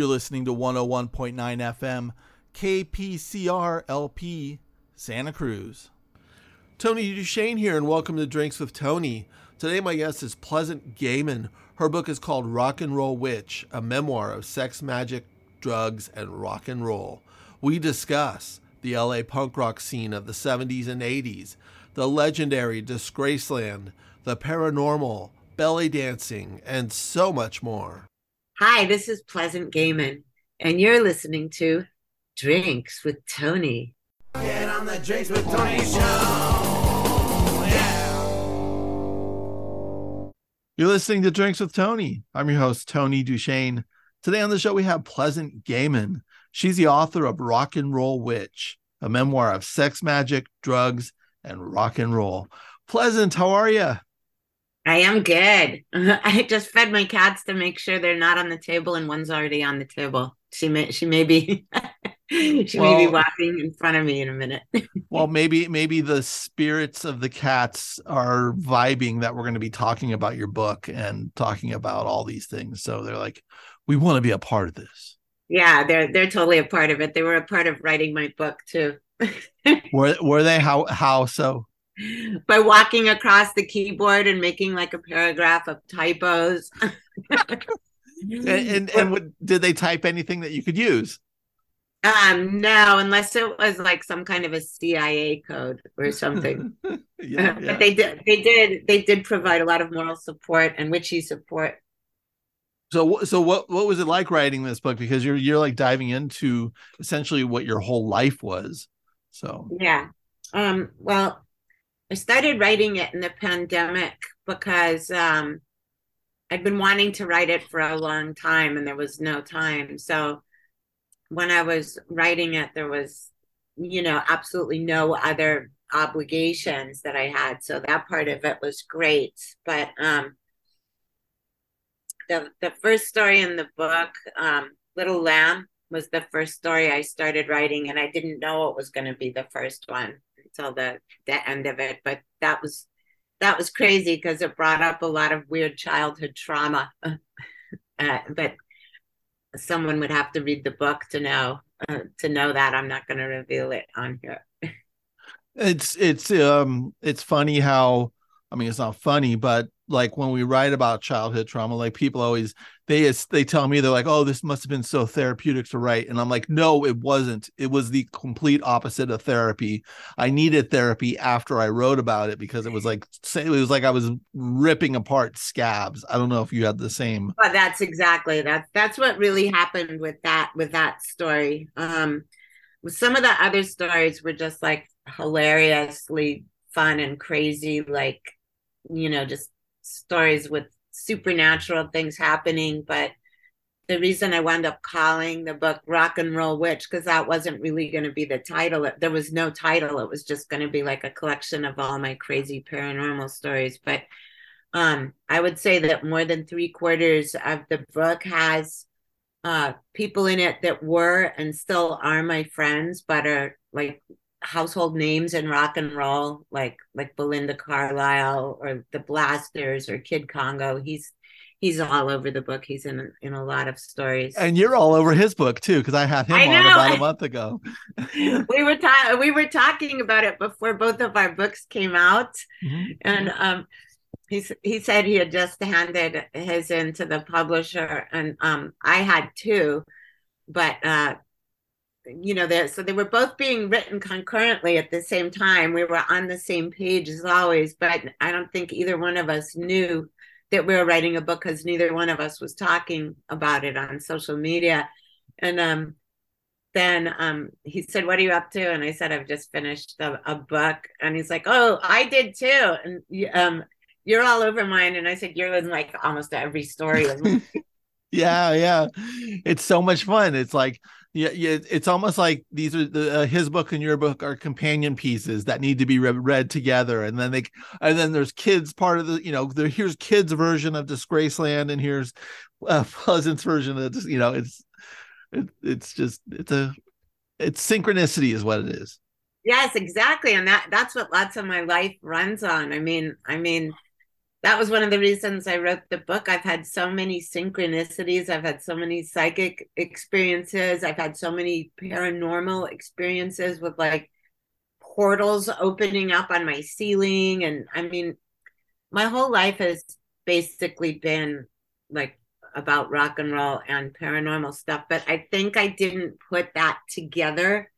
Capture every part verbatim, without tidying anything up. You're listening to one oh one point nine F M, K P C R L P, Santa Cruz. Tony Duchesne here, and welcome to Drinks with Tony. Today my guest is Pleasant Gehman. Her book is called Rock and Roll Witch, a memoir of sex, magic, drugs, and rock and roll. We discuss the L A punk rock scene of the seventies and eighties, the legendary Disgraceland, the paranormal, belly dancing, and so much more. Hi, this is Pleasant Gehman, and you're listening to Drinks with Tony. Get on the Drinks with Tony show. Yeah. You're listening to Drinks with Tony. I'm your host, Tony Duchesne. Today on the show, we have Pleasant Gehman. She's the author of Rock and Roll Witch, a memoir of sex, magic, drugs, and rock and roll. Pleasant, how are you? I am good. I just fed my cats to make sure they're not on the table, and one's already on the table. She may, she may be... She well, may be walking in front of me in a minute. Well, maybe maybe the spirits of the cats are vibing that we're going to be talking about your book and talking about all these things. So they're like, we want to be a part of this. Yeah, they're they're totally a part of it. They were a part of writing my book too. were were they? How how so? By walking across the keyboard and making like a paragraph of typos. and and, and what, did they type anything that you could use? Um, no, unless it was like some kind of a C I A code or something. yeah, yeah. But they did, they did, they did provide a lot of moral support and witchy support. So, so what, what was it like writing this book? Because you're, you're like diving into essentially what your whole life was. So, yeah. Um, well, I started writing it in the pandemic because, um, I'd been wanting to write it for a long time and there was no time. So when I was writing it, there was, you know, absolutely no other obligations that I had. So that part of it was great. But um, the the first story in the book, um, Little Lamb, was the first story I started writing. And I didn't know it was going to be the first one until the, the end of it. But that was, that was crazy because it brought up a lot of weird childhood trauma. uh, but... Someone would have to read the book to know uh, to know that. I'm not going to reveal it on here. It's it's um it's funny how, I mean, it's not funny, but like when we write about childhood trauma, like people always they they tell me, they're like, oh, this must have been so therapeutic to write, and I'm like, no, it wasn't. It was the complete opposite of therapy. I needed therapy after I wrote about it because it was like it was like I was ripping apart scabs. I don't know if you had the same. Well, that's exactly that. That's what really happened with that with that story. Um, some of the other stories were just like hilariously fun and crazy, like, you know, just stories with supernatural things happening. But the reason I wound up calling the book Rock and Roll Witch, because that wasn't really going to be the title. There was no title. It was just going to be like a collection of all my crazy paranormal stories. But um, I would say that more than three quarters of the book has uh, people in it that were and still are my friends, but are like household names in rock and roll, like like Belinda Carlisle or the Blasters or Kid Congo. He's he's all over the book. He's in in a lot of stories. And you're all over his book too, because I had him I on about a month ago. we were ta- we were talking about it before both of our books came out, mm-hmm. and um, he he said he had just handed his in to the publisher, and um, I had two, but. Uh, You know, that so they were both being written concurrently at the same time. We were on the same page as always, but I don't think either one of us knew that we were writing a book because neither one of us was talking about it on social media. And um, then um, he said, "What are you up to?" And I said, "I've just finished a, a book." And he's like, "Oh, I did too." And um, you're all over mine. And I said, "You're in like almost every story." yeah, yeah, it's so much fun. It's like. Yeah, yeah, it's almost like these are the, uh, his book and your book are companion pieces that need to be re- read together, and then they and then there's kids part of the you know there here's kids version of Disgraceland and here's uh, Pleasant's version of this, you know it's it, it's just it's a it's synchronicity is what it is. Yes, exactly, and that that's what lots of my life runs on. I mean, I mean, that was one of the reasons I wrote the book. I've had so many synchronicities. I've had so many psychic experiences. I've had so many paranormal experiences with like portals opening up on my ceiling. And I mean, my whole life has basically been like about rock and roll and paranormal stuff. But I think I didn't put that together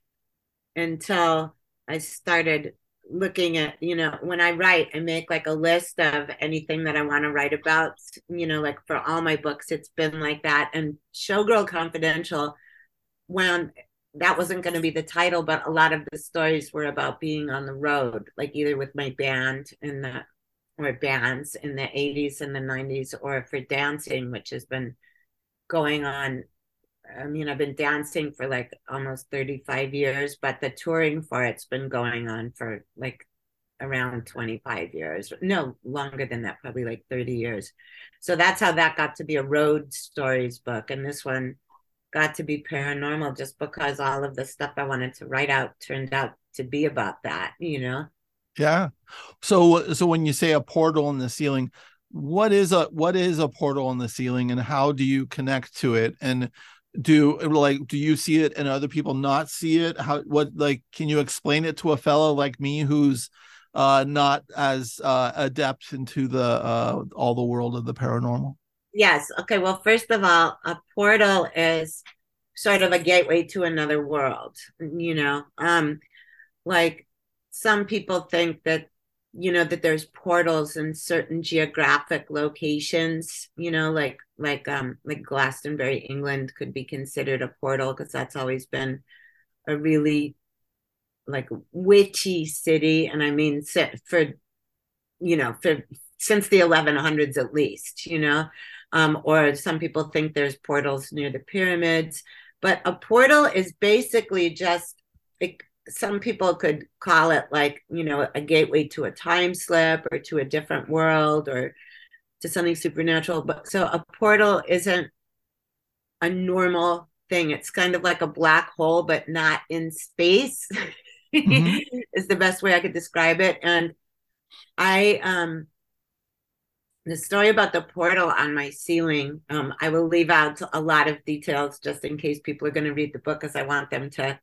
until I started looking at, you know, when I write, I make like a list of anything that I want to write about, you know, like for all my books, it's been like that. And Showgirl Confidential, when that wasn't going to be the title, but a lot of the stories were about being on the road, like either with my band in the, or bands in the eighties and the nineties, or for dancing, which has been going on. I mean, I've been dancing for like almost thirty-five years, but the touring for it's been going on for like around twenty-five years. No, longer than that, probably like thirty years. So that's how that got to be a road stories book. And this one got to be paranormal just because all of the stuff I wanted to write out turned out to be about that, you know? Yeah. So, so when you say a portal in the ceiling, what is a, what is a portal in the ceiling, and how do you connect to it? And do like do you see it and other people not see it? How, what, like, can you explain it to a fellow like me who's uh not as uh adept into the uh all the world of the paranormal? Yes. Okay, well, first of all, a portal is sort of a gateway to another world, you know. Um like some people think that, you know, that there's portals in certain geographic locations, you know, like like um like Glastonbury, England could be considered a portal because that's always been a really like witchy city. And I mean, for, you know, for since the eleven hundreds at least, you know, um, or some people think there's portals near the pyramids. But a portal is basically just like, some people could call it like, you know, a gateway to a time slip or to a different world or to something supernatural. But so a portal isn't a normal thing. It's kind of like a black hole, but not in space. Mm-hmm. Is the best way I could describe it. And I, um, the story about the portal on my ceiling, um, I will leave out a lot of details just in case people are going to read the book, because I want them to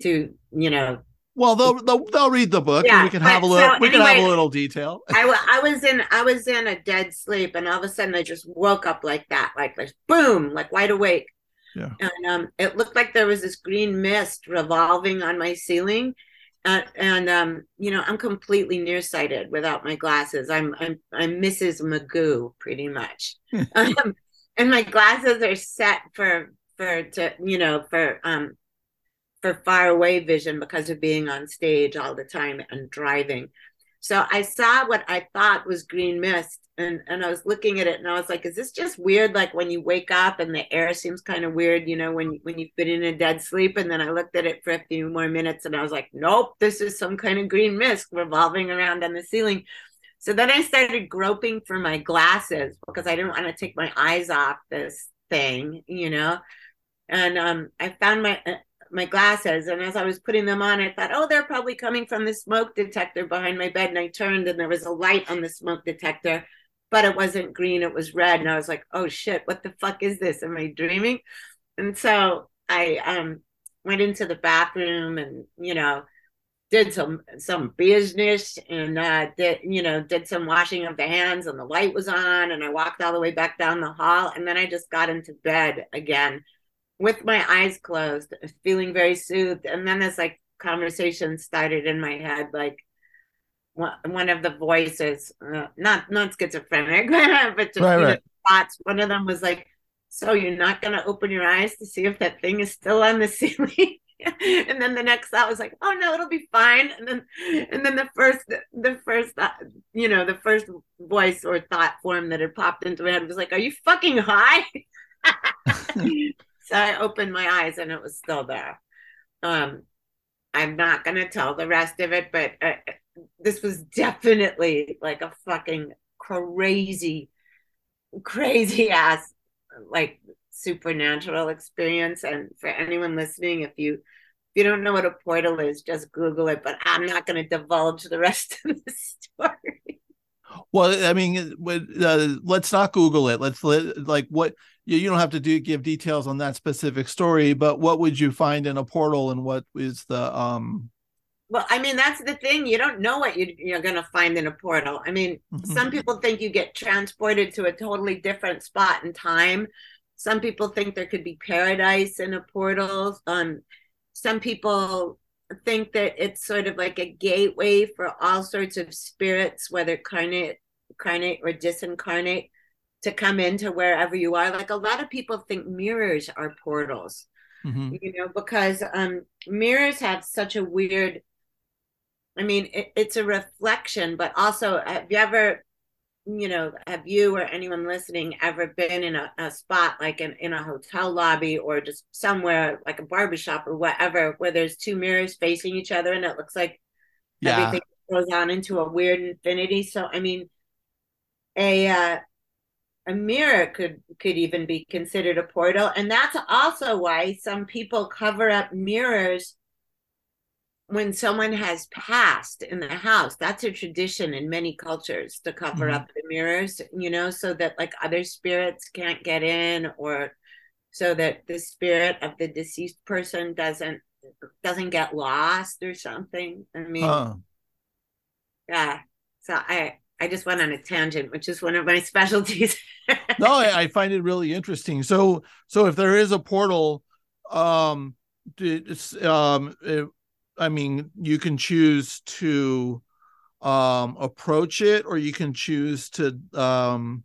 to, you know, well, they'll they'll, they'll read the book, yeah, and we can have a little, so we anyway, can have a little detail. I, I was in I was in a dead sleep, and all of a sudden I just woke up like that, like like boom, like wide awake. Yeah. And um, it looked like there was this green mist revolving on my ceiling, uh, and um, you know, I'm completely nearsighted without my glasses. I'm I'm I'm Missus Magoo pretty much, um, and my glasses are set for for to you know for um. for far away vision because of being on stage all the time and driving. So I saw what I thought was green mist, and, and I was looking at it and I was like, is this just weird? Like when you wake up and the air seems kind of weird, you know, when, when you've been in a dead sleep. And then I looked at it for a few more minutes and I was like, nope, this is some kind of green mist revolving around on the ceiling. So then I started groping for my glasses because I didn't want to take my eyes off this thing, you know? And um, I found my, uh, my glasses, and as I was putting them on, I thought, oh, they're probably coming from the smoke detector behind my bed. And I turned and there was a light on the smoke detector, but it wasn't green, it was red. And I was like, oh shit, what the fuck is this? Am I dreaming? And so I um went into the bathroom and, you know, did some some business and uh did, you know, did some washing of the hands, and the light was on, and I walked all the way back down the hall, and then I just got into bed again with my eyes closed, feeling very soothed. And then this like conversation started in my head, like one of the voices, uh, not not schizophrenic, but just right, right. thoughts. One of them was like, so you're not gonna open your eyes to see if that thing is still on the ceiling? And then the next thought was like, oh no, it'll be fine. And then and then the first the first thought, you know, the first voice or thought form that had popped into my head was like, are you fucking high? So I opened my eyes and it was still there. Um, I'm not going to tell the rest of it, but uh, this was definitely like a fucking crazy, crazy ass, like supernatural experience. And for anyone listening, if you, if you don't know what a portal is, just Google it, but I'm not going to divulge the rest of the story. Well, I mean, uh, let's not Google it. Let's let, like what you, you don't have to do give details on that specific story, but what would you find in a portal, and what is the um? Well, I mean, that's the thing. You don't know what you, you're going to find in a portal. I mean, mm-hmm. some people think you get transported to a totally different spot in time. Some people think there could be paradise in a portal. Um, some people think that it's sort of like a gateway for all sorts of spirits, whether carnate, carnate or disincarnate, to come into wherever you are. Like, a lot of people think mirrors are portals, mm-hmm. you know, because um, mirrors have such a weird, I mean, it, it's a reflection, but also, have you ever, you know, have you or anyone listening ever been in a, a spot like in, in a hotel lobby, or just somewhere like a barbershop or whatever, where there's two mirrors facing each other and it looks like yeah. everything goes on into a weird infinity? So, I mean, a uh, a mirror could, could even be considered a portal. And that's also why some people cover up mirrors when someone has passed in the house. That's a tradition in many cultures, to cover mm-hmm. up the mirrors, you know, so that like other spirits can't get in, or so that the spirit of the deceased person doesn't doesn't get lost or something. I mean, huh. yeah. So I I just went on a tangent, which is one of my specialties. No, I, I find it really interesting. So so if there is a portal, um, it's, um. It, I mean, you can choose to um, approach it, or you can choose to, um,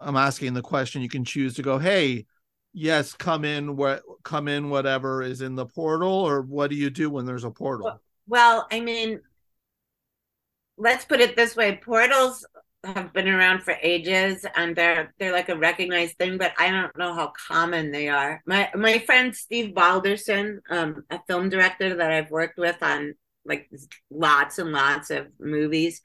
I'm asking the question, you can choose to go, hey, yes, come in, wh- come in, whatever is in the portal, or what do you do when there's a portal? Well, I mean, let's put it this way. Portals have been around for ages, and they're they're like a recognized thing, but I don't know how common they are. My my friend Steve Balderson, um, a film director that I've worked with on like lots and lots of movies,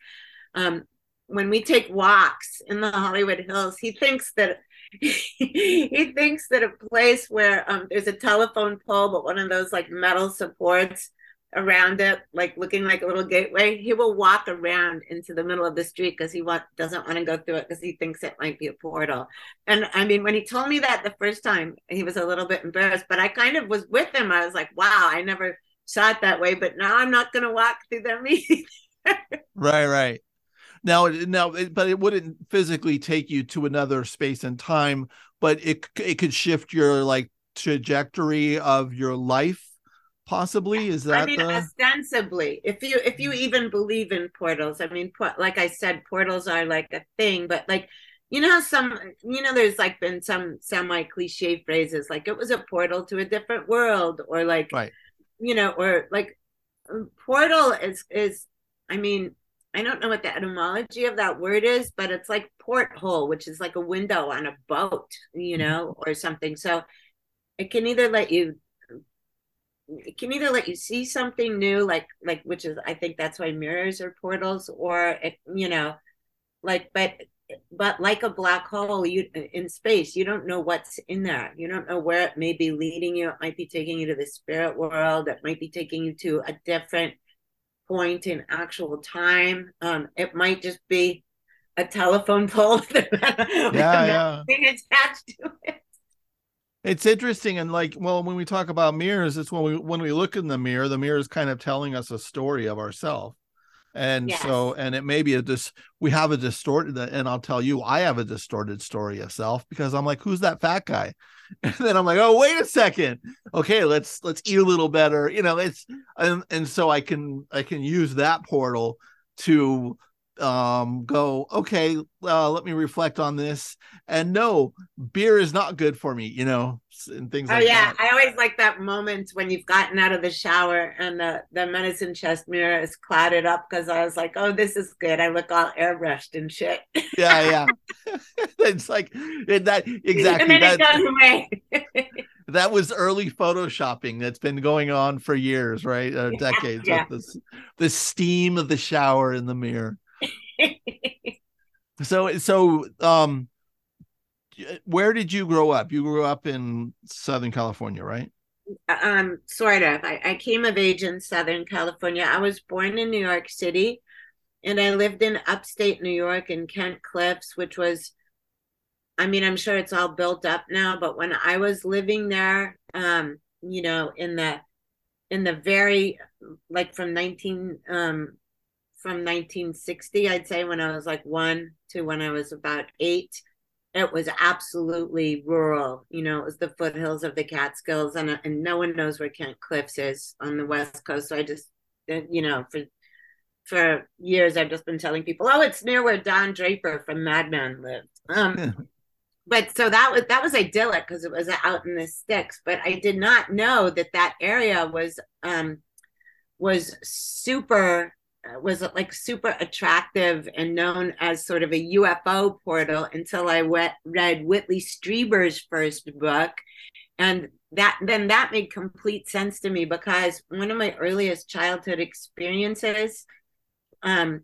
um, when we take walks in the Hollywood Hills, he thinks that he thinks that a place where um, there's a telephone pole, but one of those like metal supports around it, like looking like a little gateway, he will walk around into the middle of the street because he want, doesn't want to go through it, because he thinks it might be a portal. And I mean, when he told me that the first time, he was a little bit embarrassed, but I kind of was with him. I was like, wow, I never saw it that way, but now I'm not going to walk through them either. Right, right. Now, now, but it wouldn't physically take you to another space and time, but it it could shift your like trajectory of your life. Possibly, is that? I mean, the... ostensibly, if you if you even believe in portals, I mean, like I said, portals are like a thing. But like, you know, some, you know, there's like been some semi cliche phrases like it was a portal to a different world, or like, right. you know, or like, portal is is. I mean, I don't know what the etymology of that word is, but it's like porthole, which is like a window on a boat, you know, or something. So it can either let you. It can either let you see something new, like, like, which is, I think that's why mirrors are portals, or, it, you know, like, but, but like a black hole, you in space, you don't know what's in there. You don't know where it may be leading you. It might be taking you to the spirit world. It might be taking you to a different point in actual time. Um, it might just be a telephone pole with yeah, nothing yeah. attached to it. It's interesting. And like, well, when we talk about mirrors, it's when we when we look in the mirror, the mirror is kind of telling us a story of ourselves. And yes. so, and it may be a dis, we have a distorted, and I'll tell you, I have a distorted story of self, because I'm like, who's that fat guy? And then I'm like, oh, wait a second. Okay, let's, let's eat a little better. You know, it's, and, and so I can, I can use that portal to um go, okay, uh, let me reflect on this, and no, beer is not good for me, you know, and things oh, like yeah. that. Oh yeah, I always like that moment when you've gotten out of the shower and the, the medicine chest mirror is clouded up, because I was like, oh, this is good. I look all airbrushed and shit. Yeah, yeah. It's like that exactly. And then it goes away. That was early photoshopping that's been going on for years, right? Uh, decades. Yeah. With this, the steam of the shower in the mirror. so so um where did you grow up? You grew up in Southern California, right? Um sort of. I, I came of age in Southern California. I was born in New York City, And I lived in upstate New York in Kent Cliffs, which was, I mean, I'm sure it's all built up now, but when I was living there, um, you know, in the, in the very, like from nineteen, um, from nineteen sixty, I'd say when I was like one to when I was about eight, it was absolutely rural. You know, it was the foothills of the Catskills, and, and no one knows where Kent Cliffs is on the West Coast. So I just, you know, for for years, I've just been telling people, oh, it's near where Don Draper from Mad Men lived. Um, yeah. But so that was that was idyllic because it was out in the sticks. But I did not know that that area was um, was super was like super attractive and known as sort of a U F O portal until I went, read Whitley Strieber's first book. And that then that made complete sense to me, because one of my earliest childhood experiences um,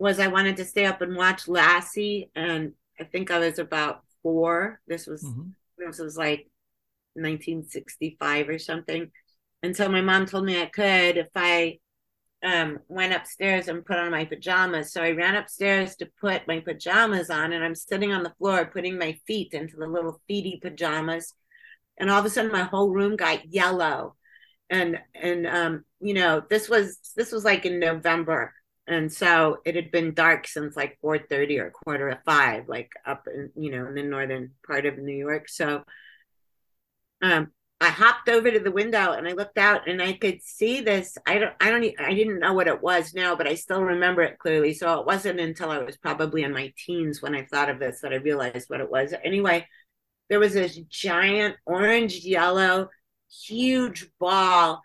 was I wanted to stay up and watch Lassie. And I think I was about four. This was, mm-hmm. this was like nineteen sixty-five or something. And so my mom told me I could if I Um, went upstairs and put on my pajamas. So I ran upstairs to put my pajamas on, and I'm sitting on the floor putting my feet into the little feety pajamas, and all of a sudden my whole room got yellow. And and um, you know, this was this was like in November, and so it had been dark since like four thirty or quarter of five, like up in, you know, in the northern part of New York. So um I hopped over to the window and I looked out and I could see this. I don't, I don't, I didn't know what it was now, but I still remember it clearly. So it wasn't until I was probably in my teens when I thought of this that I realized what it was. Anyway, there was this giant orange, yellow, huge ball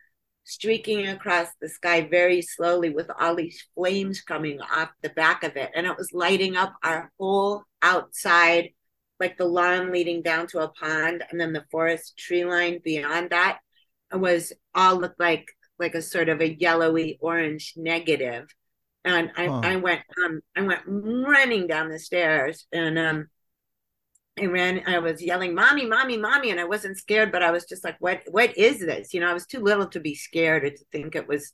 streaking across the sky very slowly with all these flames coming off the back of it. And it was lighting up our whole outside, like the lawn leading down to a pond, and then the forest tree line beyond that was all looked like like a sort of a yellowy orange negative. And I, oh. I went um I went running down the stairs, and um I ran I was yelling, "Mommy, mommy, mommy," and I wasn't scared, but I was just like, what what is this? You know, I was too little to be scared or to think it was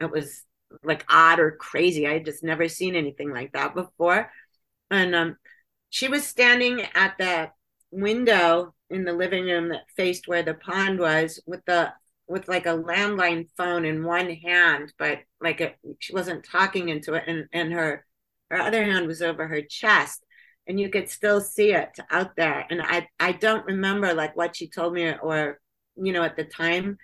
it was like odd or crazy. I had just never seen anything like that before. And um she was standing at the window in the living room that faced where the pond was, with the with like a landline phone in one hand, but like a, she wasn't talking into it, and, and her her other hand was over her chest, and you could still see it out there. And I I don't remember like what she told me or, you know, at the time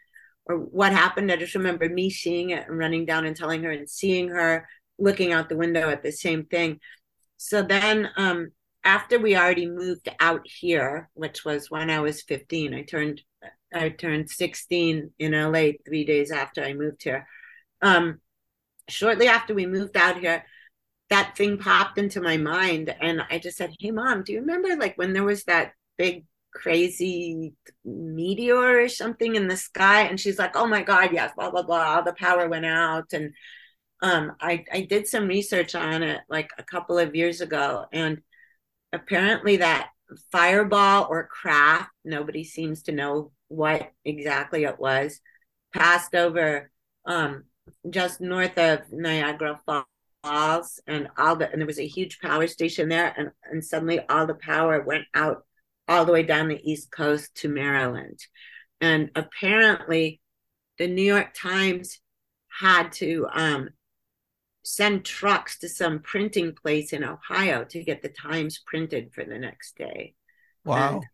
or what happened. I just remember me seeing it and running down and telling her, and seeing her looking out the window at the same thing. So then um after we already moved out here, which was when I was fifteen, I turned I turned sixteen in L A three days after I moved here. Um, shortly after we moved out here, that thing popped into my mind, and I just said, "Hey, Mom, do you remember like when there was that big crazy meteor or something in the sky?" And she's like, "Oh my God, yes, blah blah blah. All the power went out." And um, I I did some research on it like a couple of years ago, and apparently that fireball or craft, nobody seems to know what exactly it was, passed over um, just north of Niagara Falls, and all the and there was a huge power station there, and, and suddenly all the power went out all the way down the East Coast to Maryland. And apparently the New York Times had to um, send trucks to some printing place in Ohio to get the Times printed for the next day. Wow. And,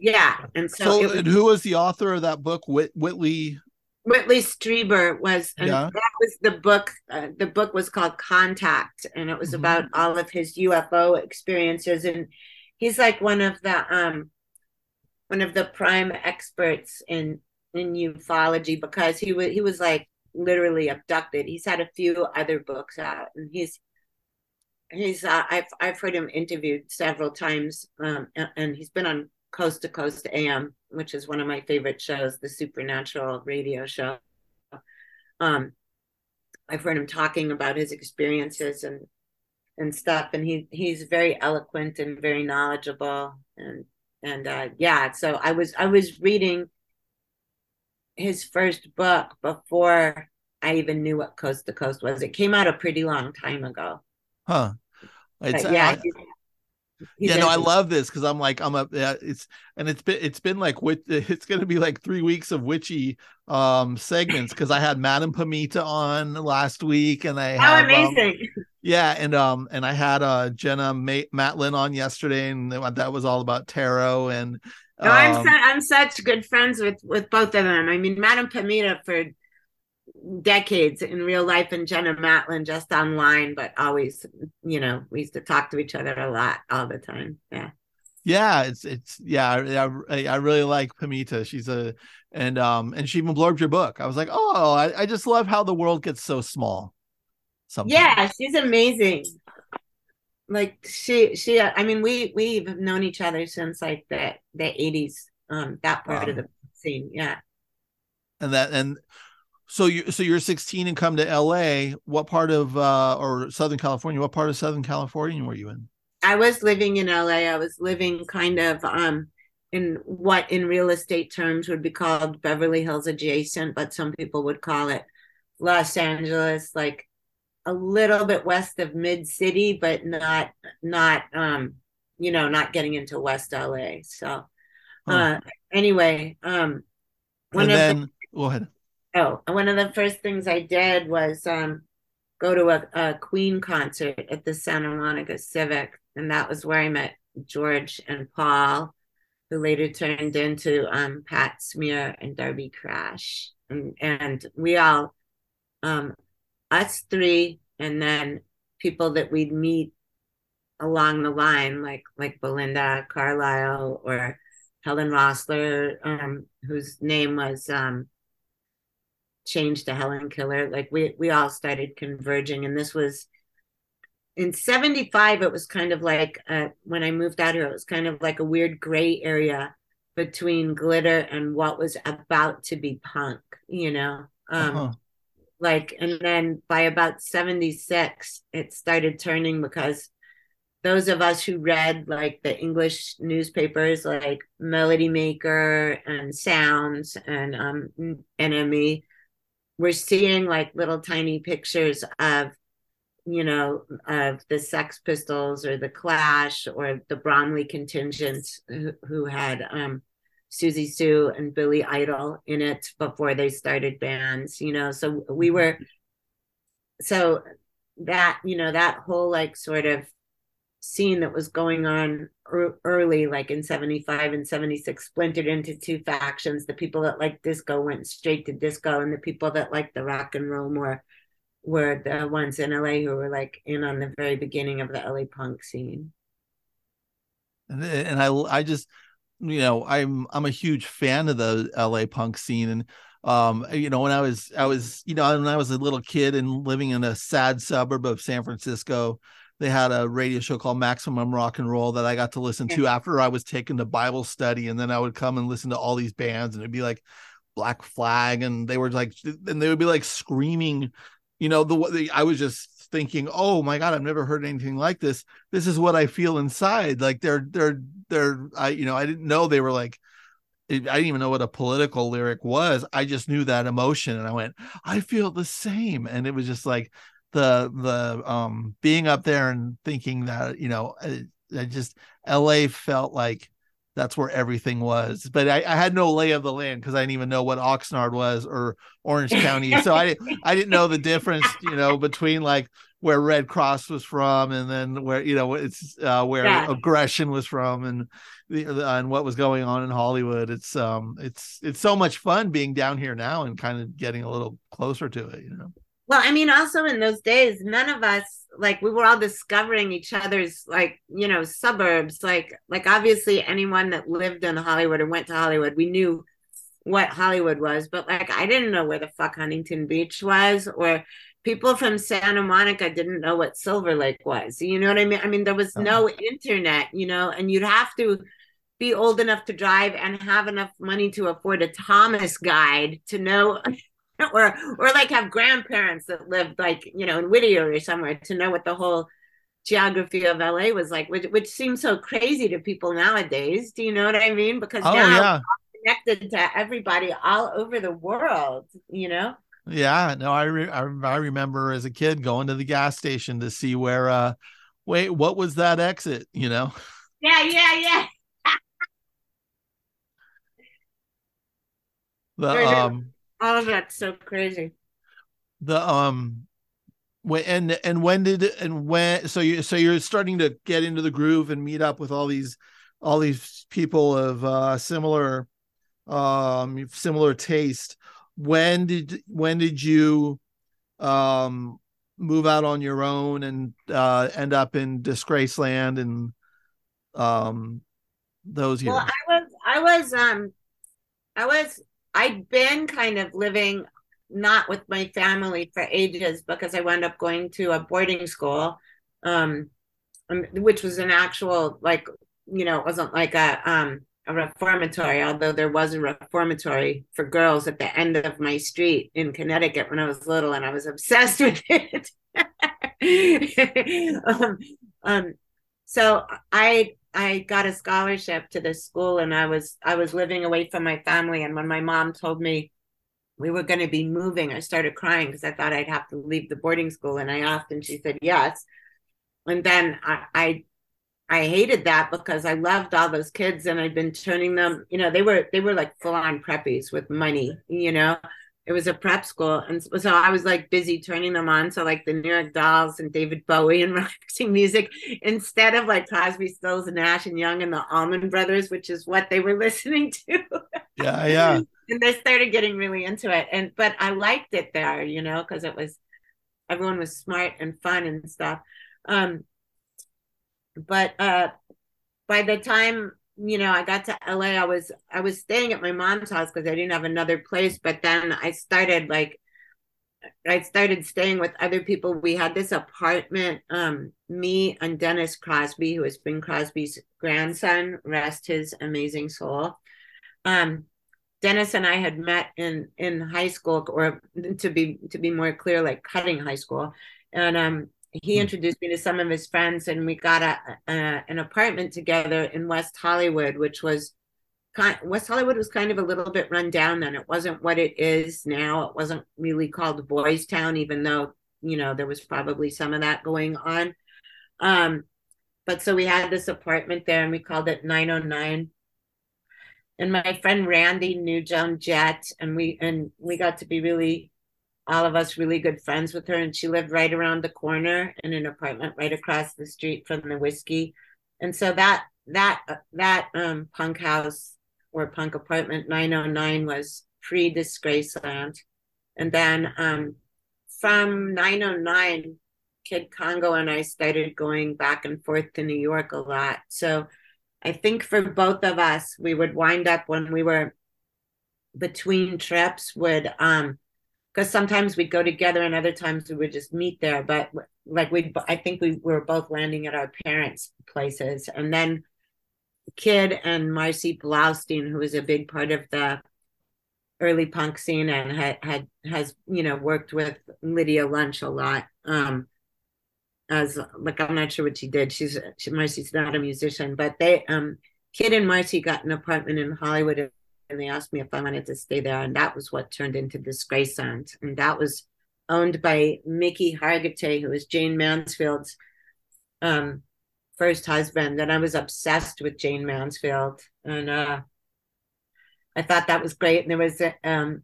yeah. And so, so it was, and who was the author of that book? Whit- Whitley? Whitley Strieber was, and yeah. that was the book. Uh, the book was called Contact, and it was mm-hmm. about all of his U F O experiences. And he's like one of the, um, one of the prime experts in, in ufology, because he was, he was like, literally abducted. He's had a few other books out, and he's he's uh, I've I've heard him interviewed several times, um, and, and he's been on Coast to Coast A M, which is one of my favorite shows, the supernatural radio show. Um, I've heard him talking about his experiences and and stuff, and he he's very eloquent and very knowledgeable, and and uh, yeah. So I was I was reading his first book before I even knew what Coast to Coast was. It came out a pretty long time ago. Huh. It's, yeah. I, He's yeah, no, I love this because I'm like I'm a yeah, it's and it's been it's been like with it's gonna be like three weeks of witchy um segments because I had Madame Pamita on last week and I how have, amazing um, yeah and um and I had uh Jenna Ma- Matlin on yesterday and that was all about tarot and um, no, I'm su- I'm such good friends with with both of them. I mean, Madame Pamita for decades in real life and Jenna Matlin just online, but always, you know, we used to talk to each other a lot all the time. Yeah. Yeah. It's, it's, yeah. I, I really like Pamita. She's a, and, um, and she even blurbed your book. I was like, oh, I, I just love how the world gets so small. Sometimes. Yeah. She's amazing. Like she, she, I mean, we, we've known each other since like the, the eighties, um, that part wow. of the scene. Yeah. And that, and, So you so you're sixteen and come to L A. What part of uh, or Southern California? What part of Southern California were you in? I was living in L A. I was living kind of um, in what in real estate terms would be called Beverly Hills adjacent, but some people would call it Los Angeles, like a little bit west of mid city, but not not um, you know not getting into West L A. So huh. uh, anyway, um, one and of then, the- go ahead. Oh, and one of the first things I did was um, go to a, a Queen concert at the Santa Monica Civic. And that was where I met George and Paul, who later turned into um, Pat Smear and Darby Crash. And, and we all, um, us three, and then people that we'd meet along the line, like like Belinda Carlisle or Helen Rossler, um, whose name was... Um, changed to Helen Killer. Like we we all started converging, and this was in seventy-five. It was kind of like uh, when I moved out here, it was kind of like a weird gray area between glitter and what was about to be punk, you know. Um, uh-huh. Like, and then by about seventy-six, it started turning, because those of us who read like the English newspapers, like Melody Maker and Sounds and um, N M E. We're seeing like little tiny pictures of, you know, of the Sex Pistols or the Clash or the Bromley Contingents, who, who had um, Susie Sue and Billy Idol in it before they started bands, you know. So we were, so that, you know, that whole like sort of scene that was going on early, like in seventy-five and seventy-six, splintered into two factions. The people that liked disco went straight to disco, and the people that liked the rock and roll more were the ones in L A who were like in on the very beginning of the L A punk scene. And, and I, I just, you know, I'm, I'm a huge fan of the L A punk scene. And, um, you know, when I was, I was, you know, when I was a little kid and living in a sad suburb of San Francisco, they had a radio show called Maximum Rock and Roll that I got to listen to after I was taken to Bible study. And then I would come and listen to all these bands, and it'd be like Black Flag. And they were like, and they would be like screaming, you know, the, the I was just thinking, oh my God, I've never heard anything like this. This is what I feel inside. Like they're, they're, they're, I, you know, I didn't know they were like, I didn't even know what a political lyric was. I just knew that emotion. And I went, I feel the same. And it was just like, the the um being up there and thinking that, you know, I, I just L A felt like that's where everything was, but I, I had no lay of the land because I didn't even know what Oxnard was or Orange County, so I I didn't know the difference, you know, between like where Red Cross was from and then where, you know, it's uh, where yeah. Aggression was from and the, and what was going on in Hollywood. It's um it's it's so much fun being down here now and kind of getting a little closer to it, you know. Well, I mean, also in those days, none of us, like, we were all discovering each other's, like, you know, suburbs. Like, like obviously anyone that lived in Hollywood or went to Hollywood, we knew what Hollywood was. But, like, I didn't know where the fuck Huntington Beach was, or people from Santa Monica didn't know what Silver Lake was. You know what I mean? I mean, there was no internet, you know, and you'd have to be old enough to drive and have enough money to afford a Thomas guide to know... Or, or like have grandparents that lived like, you know, in Whittier or somewhere to know what the whole geography of L A was like, which, which seems so crazy to people nowadays. Do you know what I mean? Because oh, now yeah. we're all connected to everybody all over the world, you know? Yeah, no, I re- I remember as a kid going to the gas station to see where, uh, wait, what was that exit, you know? Yeah, yeah, yeah. the, um, all of that's so crazy. The, um, and, and when did, and when, so you, so you're starting to get into the groove and meet up with all these, all these people of uh, similar, um, similar taste. When did when did you um, move out on your own and uh, end up in Disgraceland and um, those years? Well, I was I was um, I was I'd been kind of living not with my family for ages because I wound up going to a boarding school, um, which was an actual, like, you know, it wasn't like a um, a reformatory, although there was a reformatory for girls at the end of my street in Connecticut when I was little, and I was obsessed with it. um, um, so I I got a scholarship to this school, and I was I was living away from my family. And when my mom told me we were going to be moving, I started crying because I thought I'd have to leave the boarding school. And I asked, and she said yes. And then I. I I hated that because I loved all those kids, and I'd been turning them, you know, they were, they were like full on preppies with money, you know, it was a prep school. And so I was like busy turning them on. So like the New York Dolls and David Bowie and relaxing music instead of like Crosby, Stills and Nash and Young and the Allman Brothers, which is what they were listening to. Yeah, yeah. And I started getting really into it. And, but I liked it there, you know, cause it was, everyone was smart and fun and stuff. Um, But uh, by the time, you know, I got to L A, I was I was staying at my mom's house because I didn't have another place. But then I started like I started staying with other people. We had this apartment, um, me and Dennis Crosby, who has been Crosby's grandson, rest his amazing soul. Um, Dennis and I had met in in high school, or to be to be more clear, like cutting high school. And um he introduced me to some of his friends, and we got a, a an apartment together in West Hollywood, which was kind, West Hollywood was kind of a little bit run down then. It wasn't what it is now. It wasn't really called Boys Town, even though, you know, there was probably some of that going on. Um, but so we had this apartment there, and we called it nine oh nine. And my friend Randy knew Joan Jett, and we and we got to be really, all of us really good friends with her. And she lived right around the corner in an apartment right across the street from the Whiskey. And so that, that, that um, punk house or punk apartment nine oh nine was pre-Disgraceland. And then um, from nine oh nine, Kid Congo and I started going back and forth to New York a lot. So I think for both of us, we would wind up when we were between trips would, um, because sometimes we'd go together and other times we would just meet there. But like we, I think we were both landing at our parents' places. And then Kid and Marcy Blaustein, who was a big part of the early punk scene and had, had has, you know, worked with Lydia Lunch a lot. Um, as like, I'm not sure what she did. She's she, Marcy's not a musician, but they, um, Kid and Marcy got an apartment in Hollywood, and they asked me if I wanted to stay there. And that was what turned into Disgraceland. And that was owned by Mickey Hargitay, who was Jane Mansfield's um, first husband. And I was obsessed with Jane Mansfield. And uh, I thought that was great. And there was a, um,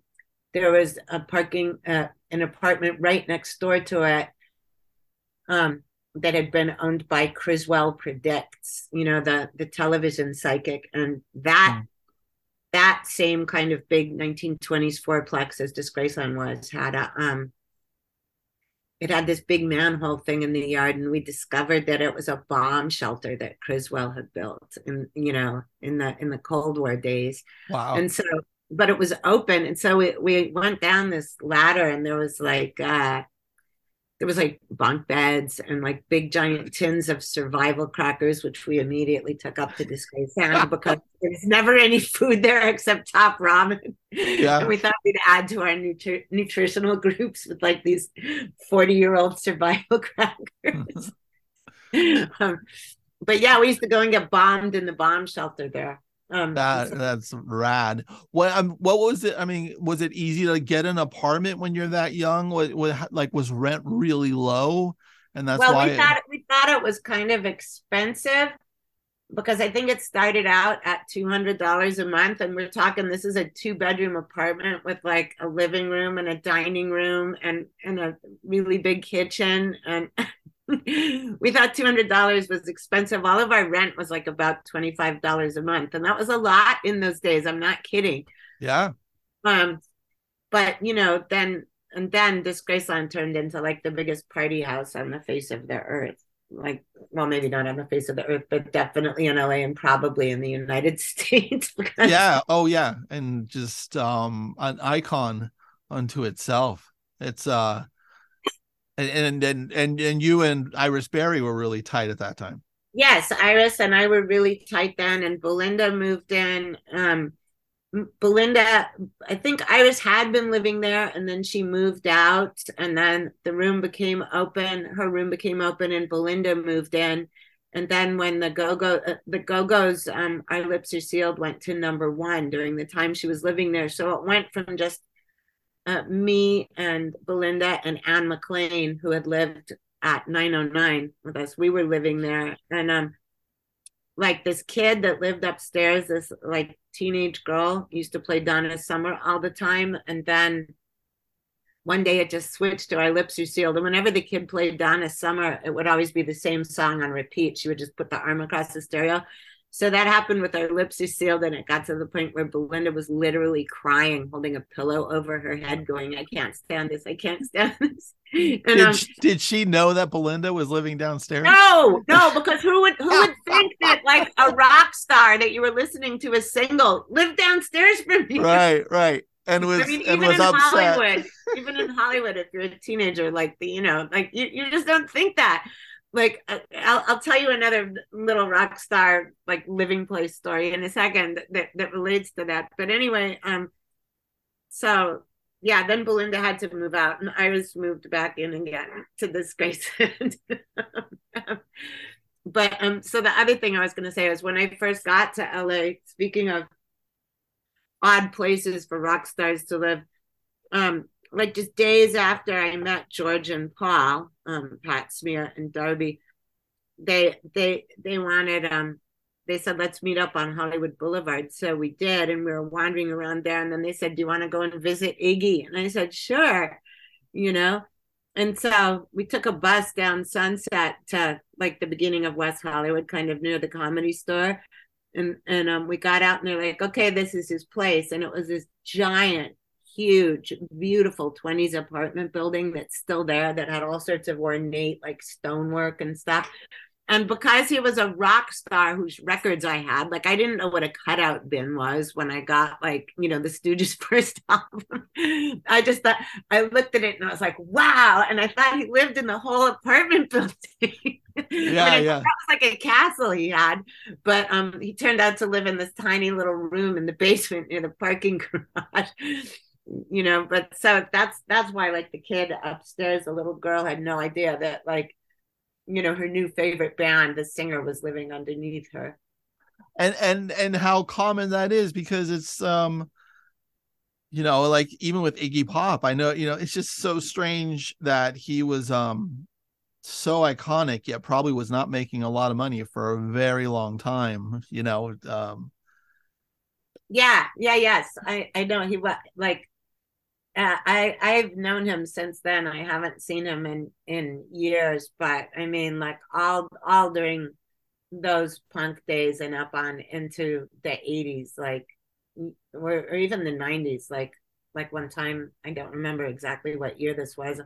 there was a parking, uh, an apartment right next door to it um, that had been owned by Criswell Predicts, you know, the, the television psychic. And that, mm. that same kind of big nineteen twenties fourplex as Disgraceland was had a um it had this big manhole thing in the yard, and we discovered that it was a bomb shelter that Criswell had built in, you know, in the in the Cold War days. Wow. And so, but it was open, and so we, we went down this ladder, and there was like uh there was like bunk beds and like big giant tins of survival crackers, which we immediately took up to Disgraceland because there's never any food there except top ramen. Yeah. And we thought we'd add to our nutri- nutritional groups with like these forty year old survival crackers. um, but yeah, we used to go and get bombed in the bomb shelter there. Um, that that's rad. What um, what was it? I mean, was it easy to get an apartment when you're that young? What, what like was rent really low? And that's well, why we thought it, we thought it was kind of expensive because I think it started out at two hundred dollars a month, and we're talking this is a two bedroom apartment with like a living room and a dining room and and a really big kitchen and. We thought two hundred dollars was expensive. All of our rent was like about twenty-five dollars a month. And that was a lot in those days. I'm not kidding. Yeah. Um, but, you know, then and then Disgraceland turned into like the biggest party house on the face of the earth. Like, well, maybe not on the face of the earth, but definitely in L A and probably in the United States. Yeah. Oh, yeah. And just um, an icon unto itself. It's uh. And and and and you and Iris Berry were really tight at that time. Yes, Iris and I were really tight then, and Belinda moved in. Um, Belinda, I think Iris had been living there, and then she moved out, and then the room became open. Her room became open, and Belinda moved in. And then when the Go-Go, uh, the Go-Go's, um, Our Lips Are Sealed went to number one during the time she was living there. So it went from just Uh, me and Belinda and Anne McLean, who had lived at nine oh nine with us, we were living there. And um, like this kid that lived upstairs, this like teenage girl used to play Donna Summer all the time. And then one day it just switched to Our Lips Are Sealed. And whenever the kid played Donna Summer, it would always be the same song on repeat. She would just put the arm across the stereo. So that happened with Our Lips Are Sealed, and it got to the point where Belinda was literally crying, holding a pillow over her head, going, I can't stand this, I can't stand this. And, did, um, did she know that Belinda was living downstairs? No, no, because who would who would think that like a rock star that you were listening to a single lived downstairs from you? Right, right. And was, I mean, even was in upset. Hollywood, even in Hollywood, if you're a teenager, like, the, you know, like you, you just don't think that. Like, I'll, I'll tell you another little rock star, like, living place story in a second that, that relates to that. But anyway, um, so, yeah, then Belinda had to move out, and I was moved back in again to Disgraceland. But um, so the other thing I was going to say is when I first got to L A, speaking of odd places for rock stars to live, um, like just days after I met George and Paul, um, Pat Smear and Darby, they they they wanted, um, they said, let's meet up on Hollywood Boulevard. So we did, and we were wandering around there. And then they said, do you want to go and visit Iggy? And I said, sure, you know. And so we took a bus down Sunset to like the beginning of West Hollywood, kind of near the Comedy Store. And, and um, we got out, and they're like, okay, this is his place. And it was this giant, huge, beautiful twenties apartment building that's still there that had all sorts of ornate like stonework and stuff. And because he was a rock star whose records I had, like I didn't know what a cutout bin was when I got like, you know, the Stooges' first album. I just thought, I looked at it and I was like, wow. And I thought he lived in the whole apartment building. Yeah, yeah. That was like a castle he had. But um, he turned out to live in this tiny little room in the basement near the parking garage. You know, but so that's that's why like the kid upstairs, the little girl had no idea that like, you know, her new favorite band, the singer, was living underneath her. And and and how common that is, because it's um you know, like even with Iggy Pop, I know, you know, it's just so strange that he was um so iconic yet probably was not making a lot of money for a very long time, you know. Um yeah, yeah, yes. I I know he was like Uh, I, I've known him since then. I haven't seen him in, in years, but I mean, like all all during those punk days and up on into the eighties, like, or, or even the nineties, like like one time, I don't remember exactly what year this was,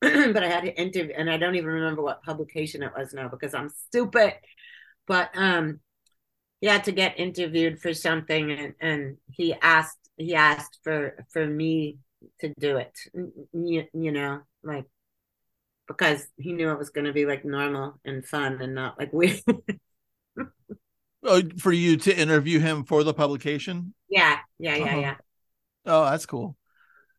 but I had an interview, and I don't even remember what publication it was now because I'm stupid, but um, he had to get interviewed for something, and, and he asked he asked for for me to do it, you, you know, like, because he knew it was going to be like normal and fun and not like weird. Oh, for you to interview him for the publication? Yeah, yeah, yeah, uh-huh. yeah. Oh, that's cool.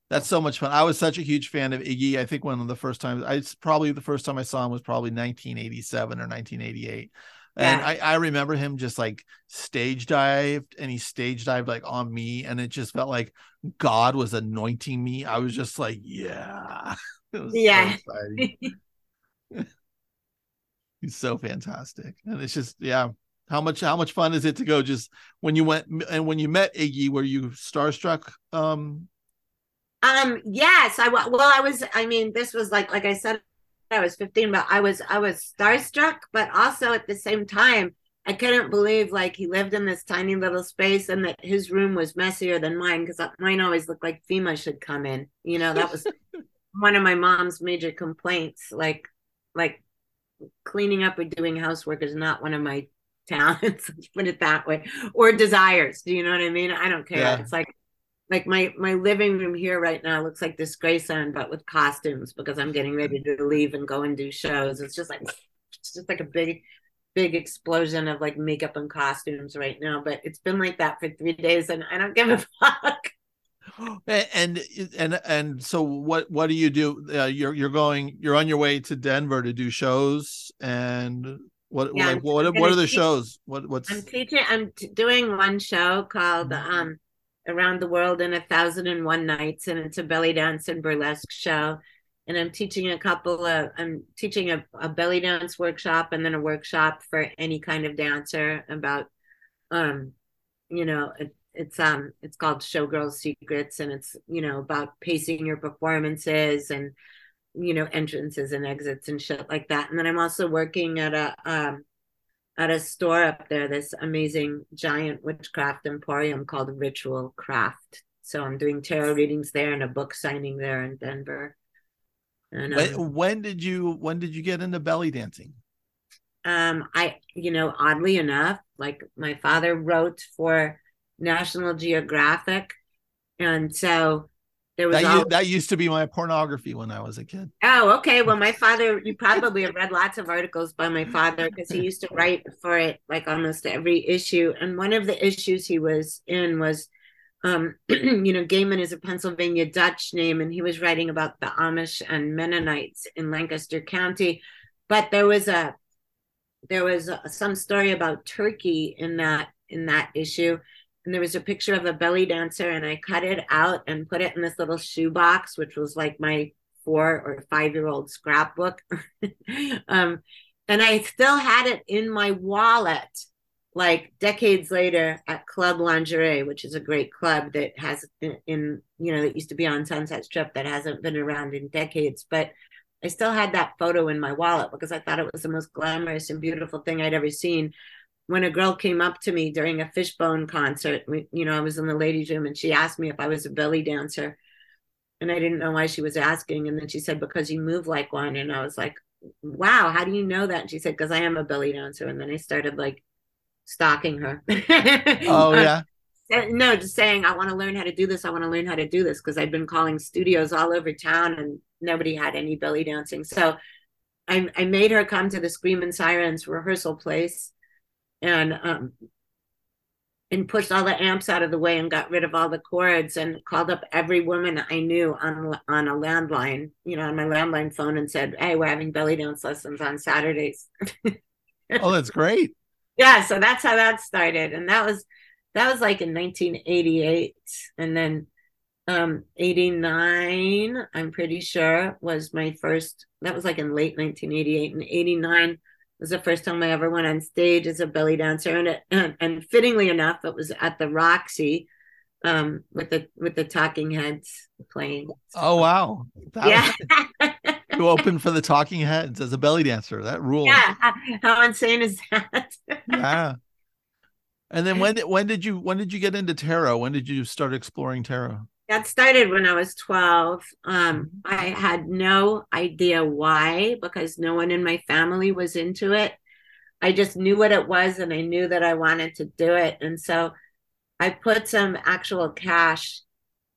That's so much fun. I was such a huge fan of Iggy. I think one of the first times, I probably the first time I saw him was probably nineteen eighty-seven or nineteen eighty-eight. And yeah. I, I remember him just like stage dived, and he stage dived like on me, and it just felt like God was anointing me. I was just like, yeah. It was yeah. so exciting. He's so fantastic. And it's just, yeah. How much, how much fun is it to go just when you went and when you met Iggy, were you starstruck? Um, um yes, I well, I was, I mean, this was like, like I said, I was fifteen, but I was, I was starstruck, but also at the same time, I couldn't believe like he lived in this tiny little space and that his room was messier than mine, because mine always looked like FEMA should come in. You know, that was one of my mom's major complaints, like, like cleaning up or doing housework is not one of my talents, put it that way, or desires. Do you know what I mean? I don't care. Yeah. It's like, like my my living room here right now looks like Disgraceland, but with costumes, because I'm getting ready to leave and go and do shows. It's just like, it's just like a big, big explosion of like makeup and costumes right now. But it's been like that for three days, and I don't give a fuck. And and and so what what do you do? Uh, you're you're going you're on your way to Denver to do shows and. What yeah, like, what what are the teach, shows? What what's I'm teaching. I'm t- doing one show called um, "Around the World in a Thousand and One Nights," and it's a belly dance and burlesque show. And I'm teaching a couple of. I'm teaching a, a belly dance workshop and then a workshop for any kind of dancer about, um, you know, it, it's um, it's called Showgirl Secrets, and it's you know about pacing your performances and. You know, entrances and exits and shit like that. And then I'm also working at a um at a store up there, this amazing giant witchcraft emporium called Ritual Craft. So I'm doing tarot readings there and a book signing there in Denver. And when, um, when did you when did you get into belly dancing? Um, I you know, oddly enough, like my father wrote for National Geographic, and so. That, always... that used to be my pornography when I was a kid. Oh, okay. Well, my father, you probably have read lots of articles by my father because he used to write for it like almost every issue. And one of the issues he was in was, um, you know, Gehman is a Pennsylvania Dutch name, and he was writing about the Amish and Mennonites in Lancaster County. But there was a, there was a, some story about Turkey in that in that issue. And there was a picture of a belly dancer, and I cut it out and put it in this little shoebox, which was like my four or five-year-old scrapbook. um, and I still had it in my wallet, like decades later at Club Lingerie, which is a great club that has been in, you know, that used to be on Sunset Strip that hasn't been around in decades. But I still had that photo in my wallet because I thought it was the most glamorous and beautiful thing I'd ever seen. When a girl came up to me during a Fishbone concert, we, you know, I was in the ladies' room, and she asked me if I was a belly dancer, and I didn't know why she was asking. And then she said, because you move like one. And I was like, wow, how do you know that? And she said, because I am a belly dancer. And then I started like stalking her. Oh, yeah. Um, no, just saying, I want to learn how to do this. I want to learn how to do this. Because I'd been calling studios all over town and nobody had any belly dancing. So I, I made her come to the Scream and Sirens rehearsal place. And um, and pushed all the amps out of the way and got rid of all the cords and called up every woman I knew on on a landline, you know, on my landline phone and said, hey, we're having belly dance lessons on Saturdays. Oh, that's great. Yeah, so that's how that started. And that was that was like in nineteen eighty-eight. And then um, eighty-nine, I'm pretty sure, was my first. That was like in late nineteen eighty-eight and eighty-nine. It was the first time I ever went on stage as a belly dancer, and it, and, and fittingly enough, it was at the Roxy um, with the with the Talking Heads playing. Oh wow! That yeah, was, you opened for the Talking Heads as a belly dancer. That rules. Yeah, how insane is that? Yeah. And then when when did you when did you get into tarot? When did you start exploring tarot? That started when I was twelve. Um, I had no idea why, because no one in my family was into it. I just knew what it was, and I knew that I wanted to do it. And so I put some actual cash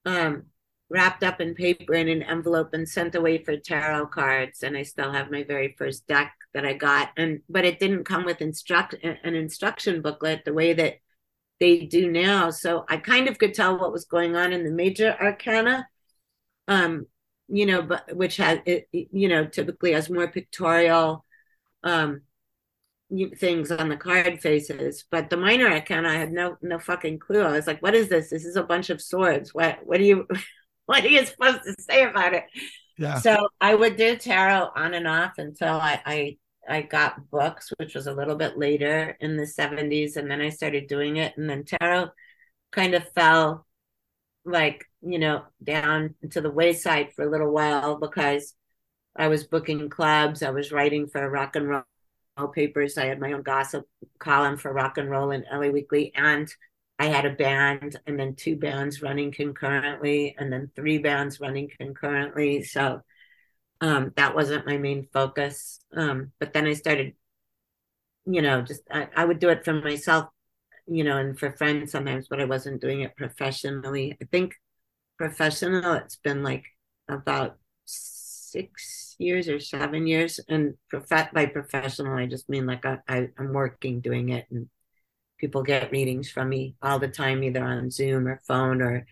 um, wrapped up in paper in an envelope and sent away for tarot cards. And I still have my very first deck that I got. And but it didn't come with instruct an instruction booklet the way that they do now. So I kind of could tell what was going on in the major arcana, um, you know, but which has, it, you know, typically has more pictorial, um, things on the card faces, but the minor account, I had no no fucking clue. I was like, what is this? This is a bunch of swords. What what do you what are you supposed to say about it? Yeah. So I would do tarot on and off until I, I I got books, which was a little bit later in the seventies, and then I started doing it, and then tarot kind of fell, like, you know, down to the wayside for a little while because I was booking clubs, I was writing for Rock and Roll papers. I had my own gossip column for Rock and Roll and L A Weekly, and I had a band, and then two bands running concurrently, and then three bands running concurrently. So um, that wasn't my main focus. Um, but then I started, you know, just I, I would do it for myself, you know, and for friends sometimes, but I wasn't doing it professionally. I think professional, it's been like about six years or seven years. And prof- by professional, I just mean like I, I, I'm working doing it, and people get readings from me all the time, either on Zoom or phone or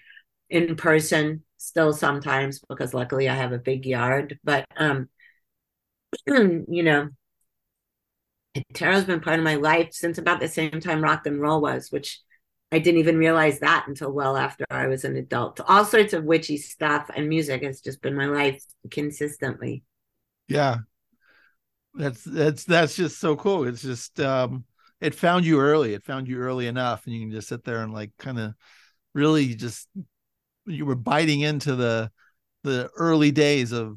in person still sometimes, because luckily I have a big yard. But, um, you know, tarot's been part of my life since about the same time rock and roll was, which I didn't even realize that until well after I was an adult. All sorts of witchy stuff and music has just been my life consistently. Yeah. That's, that's, that's just so cool. It's just, um, it found you early. It found you early enough. And you can just sit there and like, kind of really just, you were biting into the, the early days of,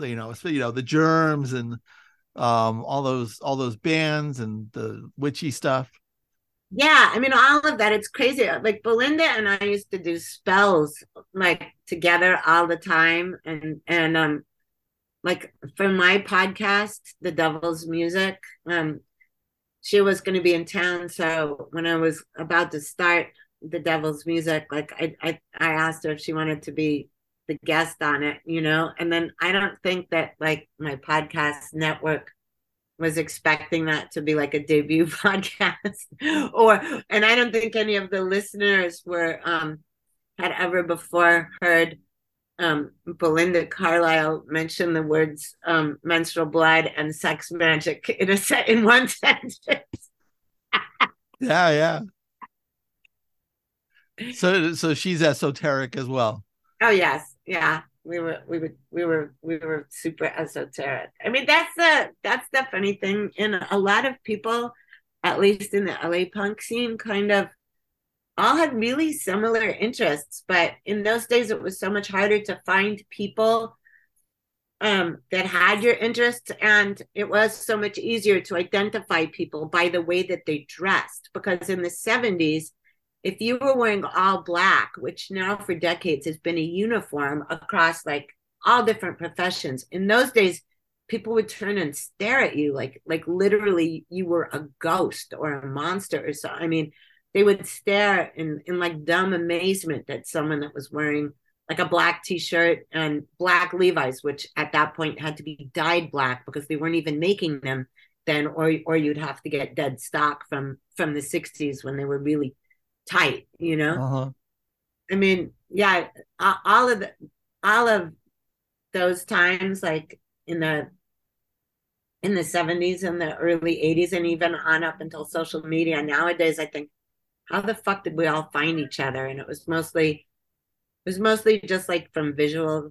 you know, you know, the germs and, um, all those, all those bands and the witchy stuff. Yeah. I mean, all of that. It's crazy. Like Belinda and I used to do spells like together all the time. And, and, um, like for my podcast, The Devil's Music, um, she was going to be in town. So when I was about to start The Devil's Music, like I, I, I asked her if she wanted to be the guest on it, you know? And then I don't think that like my podcast network was expecting that to be like a debut podcast or, and I don't think any of the listeners were, um, had ever before heard, um, Belinda Carlisle mentioned the words, um, menstrual blood and sex magic in a set in one sentence. Yeah. Yeah. So, so she's esoteric as well. Oh yes. Yeah. We were, we were, we were, we were super esoteric. I mean, that's the, that's the funny thing. And a lot of people, at least in the L A punk scene, kind of all had really similar interests, but in those days it was so much harder to find people um, that had your interests, and it was so much easier to identify people by the way that they dressed, because in the seventies, if you were wearing all black, which now for decades has been a uniform across like all different professions, in those days, people would turn and stare at you like like literally you were a ghost or a monster or so. I mean, they would stare in, in like dumb amazement at someone that was wearing like a black t-shirt and black Levi's, which at that point had to be dyed black because they weren't even making them then, or or you'd have to get dead stock from, from the sixties when they were really tight, you know. Uh-huh. I mean, yeah, all of the, all of those times, like in the in the seventies and the early eighties, and even on up until social media nowadays, I think, how the fuck did we all find each other? And it was mostly it was mostly just like from visual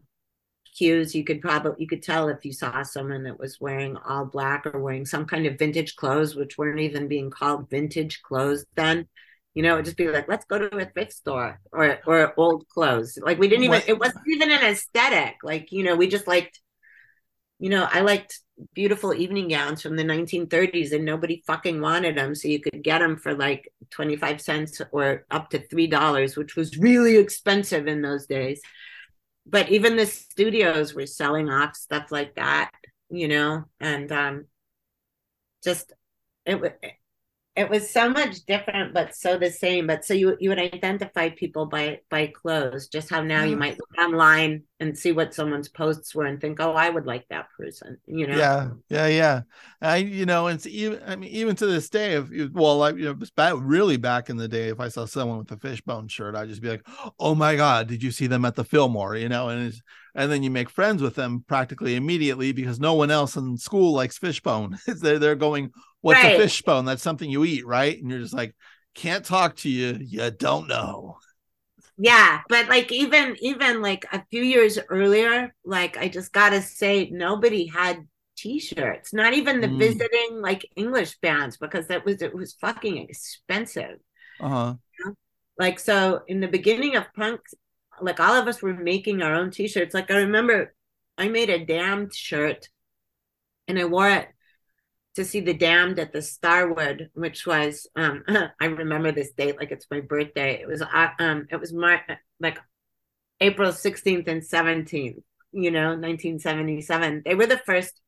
cues. You could probably you could tell if you saw someone that was wearing all black or wearing some kind of vintage clothes, which weren't even being called vintage clothes then. You know, it'd just be like, let's go to a thrift store or or old clothes. Like we didn't even, what? It wasn't even an aesthetic. Like, you know, we just liked, you know, I liked beautiful evening gowns from the nineteen thirties and nobody fucking wanted them. So you could get them for like twenty-five cents or up to three dollars, which was really expensive in those days. But even the studios were selling off stuff like that, you know, and um, just, it was, It was so much different, but so the same. But so you you would identify people by by clothes, just how now you might look online and see what someone's posts were and think, oh, I would like that person, you know? Yeah, yeah, yeah. I, you know, and even I mean, even to this day, if well, like you know, back, really back in the day, if I saw someone with a Fishbone shirt, I'd just be like, oh my God, did you see them at the Fillmore? You know, and it's, and then you make friends with them practically immediately because no one else in school likes Fishbone. they're they're going, what's right. a fishbone? That's something you eat, right? And you're just like, can't talk to you. You don't know. Yeah. But like, even, even like a few years earlier, like, I just got to say, nobody had T-shirts, not even the mm. visiting like English bands, because that was, it was fucking expensive. Uh-huh. You know? Like, so in the beginning of punk, like all of us were making our own T-shirts. Like, I remember I made a Damned shirt and I wore it to see The Damned at the Starwood, which was, um, I remember this date like it's my birthday. It was, uh, um, it was my, like April sixteenth and seventeenth, you know, nineteen seventy-seven. They were the first,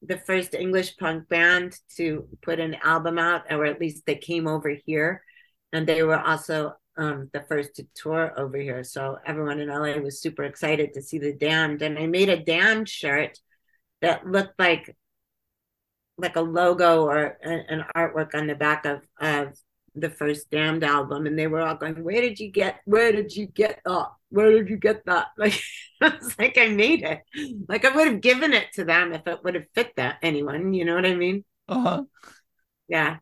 the first English punk band to put an album out, or at least they came over here, and they were also um, the first to tour over here. So everyone in L A was super excited to see The Damned, and I made a Damned shirt that looked like like a logo or a, an artwork on the back of, of the first Damned album. And they were all going, where did you get, where did you get that? Where did you get that? Like, I was like, I made it. Like, I would have given it to them if it would have fit that anyone, you know what I mean? Uh-huh. Yeah.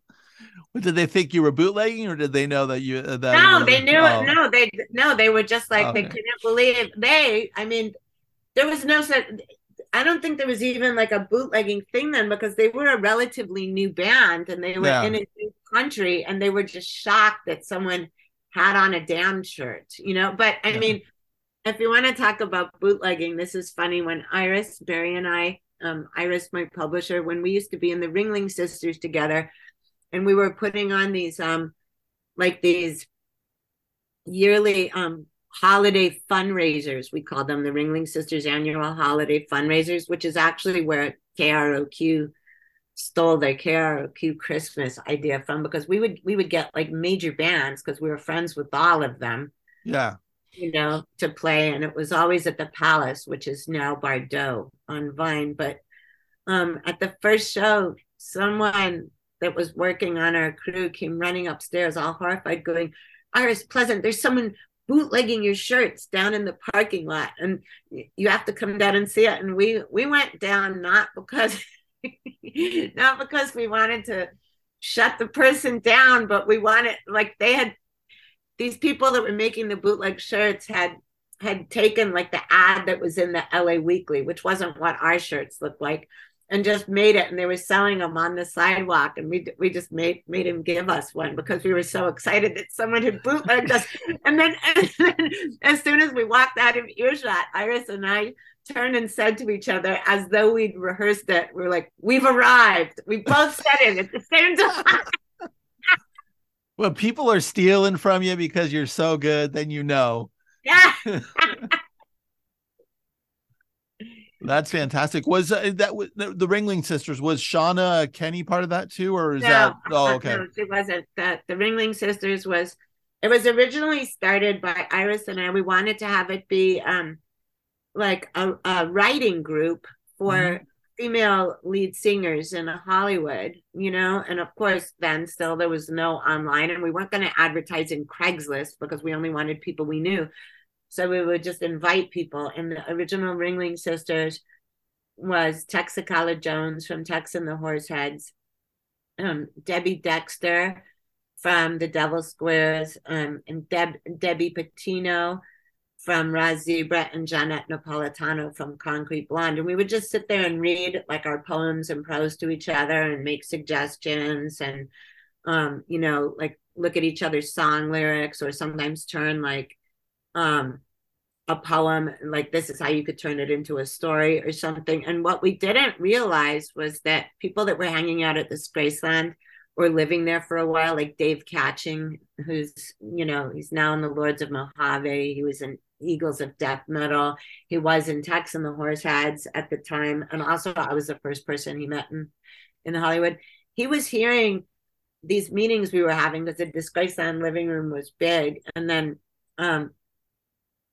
Well, did they think you were bootlegging, or did they know that you, that no, you they knew oh. no, they, no, they were just like, okay. They couldn't believe they, I mean, there was no such, I don't think there was even like a bootlegging thing then, because they were a relatively new band and they were yeah. in a new country, and they were just shocked that someone had on a Damned shirt, you know? But I yeah. mean, if you want to talk about bootlegging, this is funny. When Iris Berry and I, um, Iris, my publisher, when we used to be in the Ringling Sisters together, and we were putting on these, um, like these yearly, um, holiday fundraisers, we call them the Ringling Sisters Annual Holiday Fundraisers, which is actually where K R O Q stole their K R O Q Christmas idea from, because we would we would get like major bands, because we were friends with all of them, yeah, you know, to play, and it was always at the Palace, which is now Bardot on Vine. But um at the first show, someone that was working on our crew came running upstairs all horrified, going, Iris Pleasant, there's someone bootlegging your shirts down in the parking lot, and you have to come down and see it. And we we went down, not because not because we wanted to shut the person down, but we wanted, like, they had, these people that were making the bootleg shirts had had taken like the ad that was in the L A Weekly, which wasn't what our shirts looked like, and just made it, and they were selling them on the sidewalk, and we we just made made him give us one, because we were so excited that someone had bootlegged us. And then, and then as soon as we walked out of earshot, Iris and I turned and said to each other, as though we'd rehearsed it, we we're like, we've arrived. We both said it at the same time. Well, people are stealing from you because you're so good, then you know. Yeah. That's fantastic. Was uh, that was, the, the Ringling Sisters? Was Shauna Kenny part of that too, or is no, that? Oh, okay. No, she wasn't. The, the Ringling Sisters was. It was originally started by Iris and I. We wanted to have it be um, like a, a writing group for mm-hmm. female lead singers in Hollywood, you know. And of course, then still there was no online, and we weren't going to advertise in Craigslist, because we only wanted people we knew. So we would just invite people. And the original Ringling Sisters was Texicala Jones from Tex and the Horseheads, um, Debbie Dexter from The Devil Squares, um, and Deb, Debbie Patino from Ra Zebra, and Jeanette Napolitano from Concrete Blonde. And we would just sit there and read like our poems and prose to each other, and make suggestions, and, um, you know, like look at each other's song lyrics, or sometimes turn like, um a poem, like, this is how you could turn it into a story or something. And what we didn't realize was that people that were hanging out at Disgraceland or living there for a while, like Dave Catching, who's, you know, he's now in the Lords of Mojave, he was in Eagles of Death Metal, he was in Tex and the Horseheads at the time, and also I was the first person he met in, in Hollywood. He was hearing these meetings we were having, because the Disgraceland living room was big, and then um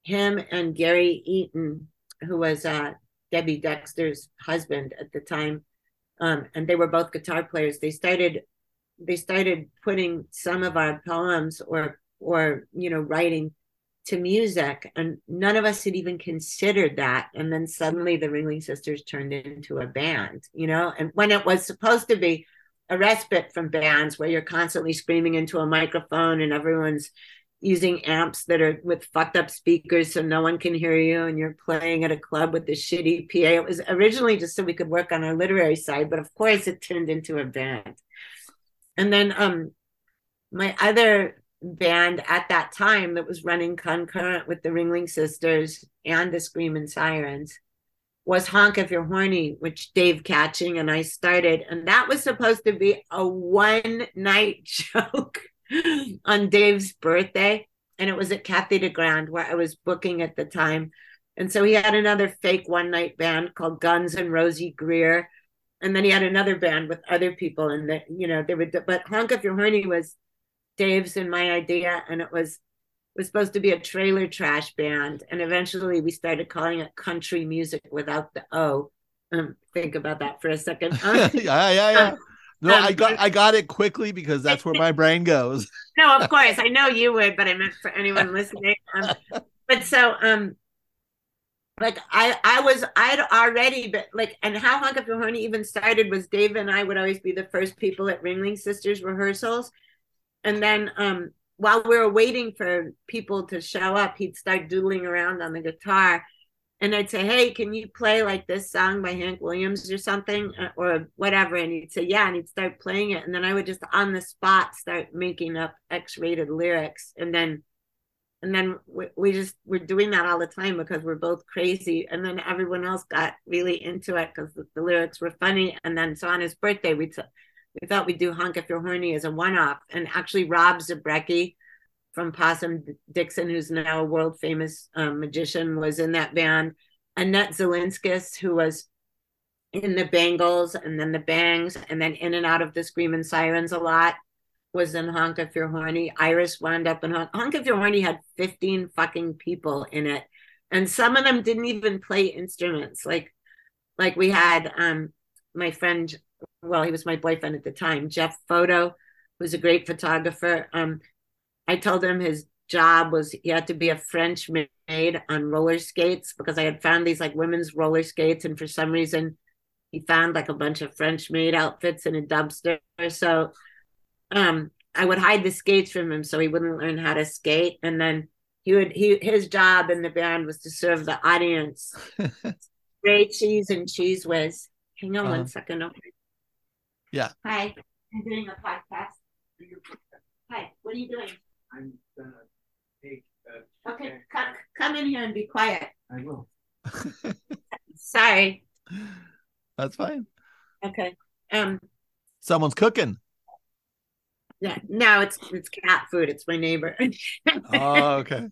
him and Gary Eaton, who was uh, Debbie Dexter's husband at the time, um, and they were both guitar players. They started, they started putting some of our poems or, or you know, writing to music, and none of us had even considered that. And then suddenly, the Ringling Sisters turned into a band, you know, and when it was supposed to be a respite from bands where you're constantly screaming into a microphone and everyone's using amps that are with fucked up speakers so no one can hear you, and you're playing at a club with a shitty P A. It was originally just so we could work on our literary side, but of course it turned into a band. And then um, my other band at that time that was running concurrent with the Ringling Sisters and the Screamin' Sirens was Honk If You're Horny, which Dave Catching and I started. And that was supposed to be a one-night joke on Dave's birthday. And it was at Cathy de Grand, where I was booking at the time. And so he had another fake one-night band called Guns and Rosie Greer. And then he had another band with other people. And, the, you know, they would, but Honk If You're Horny was Dave's and my idea. And it was was supposed to be a trailer trash band. And eventually we started calling it country music without the O. Um, think about that for a second. Um, yeah, yeah, yeah. Um, no, um, I got I got it quickly because that's where my brain goes. No, of course. I know you would, but I meant for anyone listening. Um, but so, um, like, I I was, I'd already, but like, and how Honk If You're Horny even started was Dave and I would always be the first people at Ringling Sisters rehearsals. And then, um, while we were waiting for people to show up, he'd start doodling around on the guitar. And I'd say, hey, can you play like this song by Hank Williams or something or whatever? And he'd say, yeah, and he'd start playing it. And then I would just on the spot start making up X-rated lyrics. And then and then we, we just were doing that all the time because we're both crazy. And then everyone else got really into it because the, the lyrics were funny. And then so on his birthday, we took... We thought we'd do Honk If You're Horny as a one-off. And actually Rob Zabrecki from Possum Dixon, who's now a world-famous um, magician, was in that band. Annette Zelinskis, who was in the Bangles and then the Bangs and then in and out of the Screamin' Sirens a lot, was in Honk If You're Horny. Iris wound up in Honk. Honk If You're Horny had fifteen fucking people in it. And some of them didn't even play instruments. Like, like we had um, my friend... well, he was my boyfriend at the time, Jeff Photo, who's a great photographer. Um, I told him his job was he had to be a French maid on roller skates because I had found these like women's roller skates. And for some reason, he found like a bunch of French maid outfits in a dumpster. So um, I would hide the skates from him so he wouldn't learn how to skate. And then he would he his job in the band was to serve the audience great cheese and cheese whiz. Hang on uh-huh. one second. Okay. Yeah. Hi, I'm doing a podcast. Hi, what are you doing? I'm gonna take. Uh, okay, okay. Come, come in here and be quiet. I will. Sorry. That's fine. Okay. Um. Someone's cooking. Yeah. No, it's it's cat food. It's my neighbor. Oh, okay.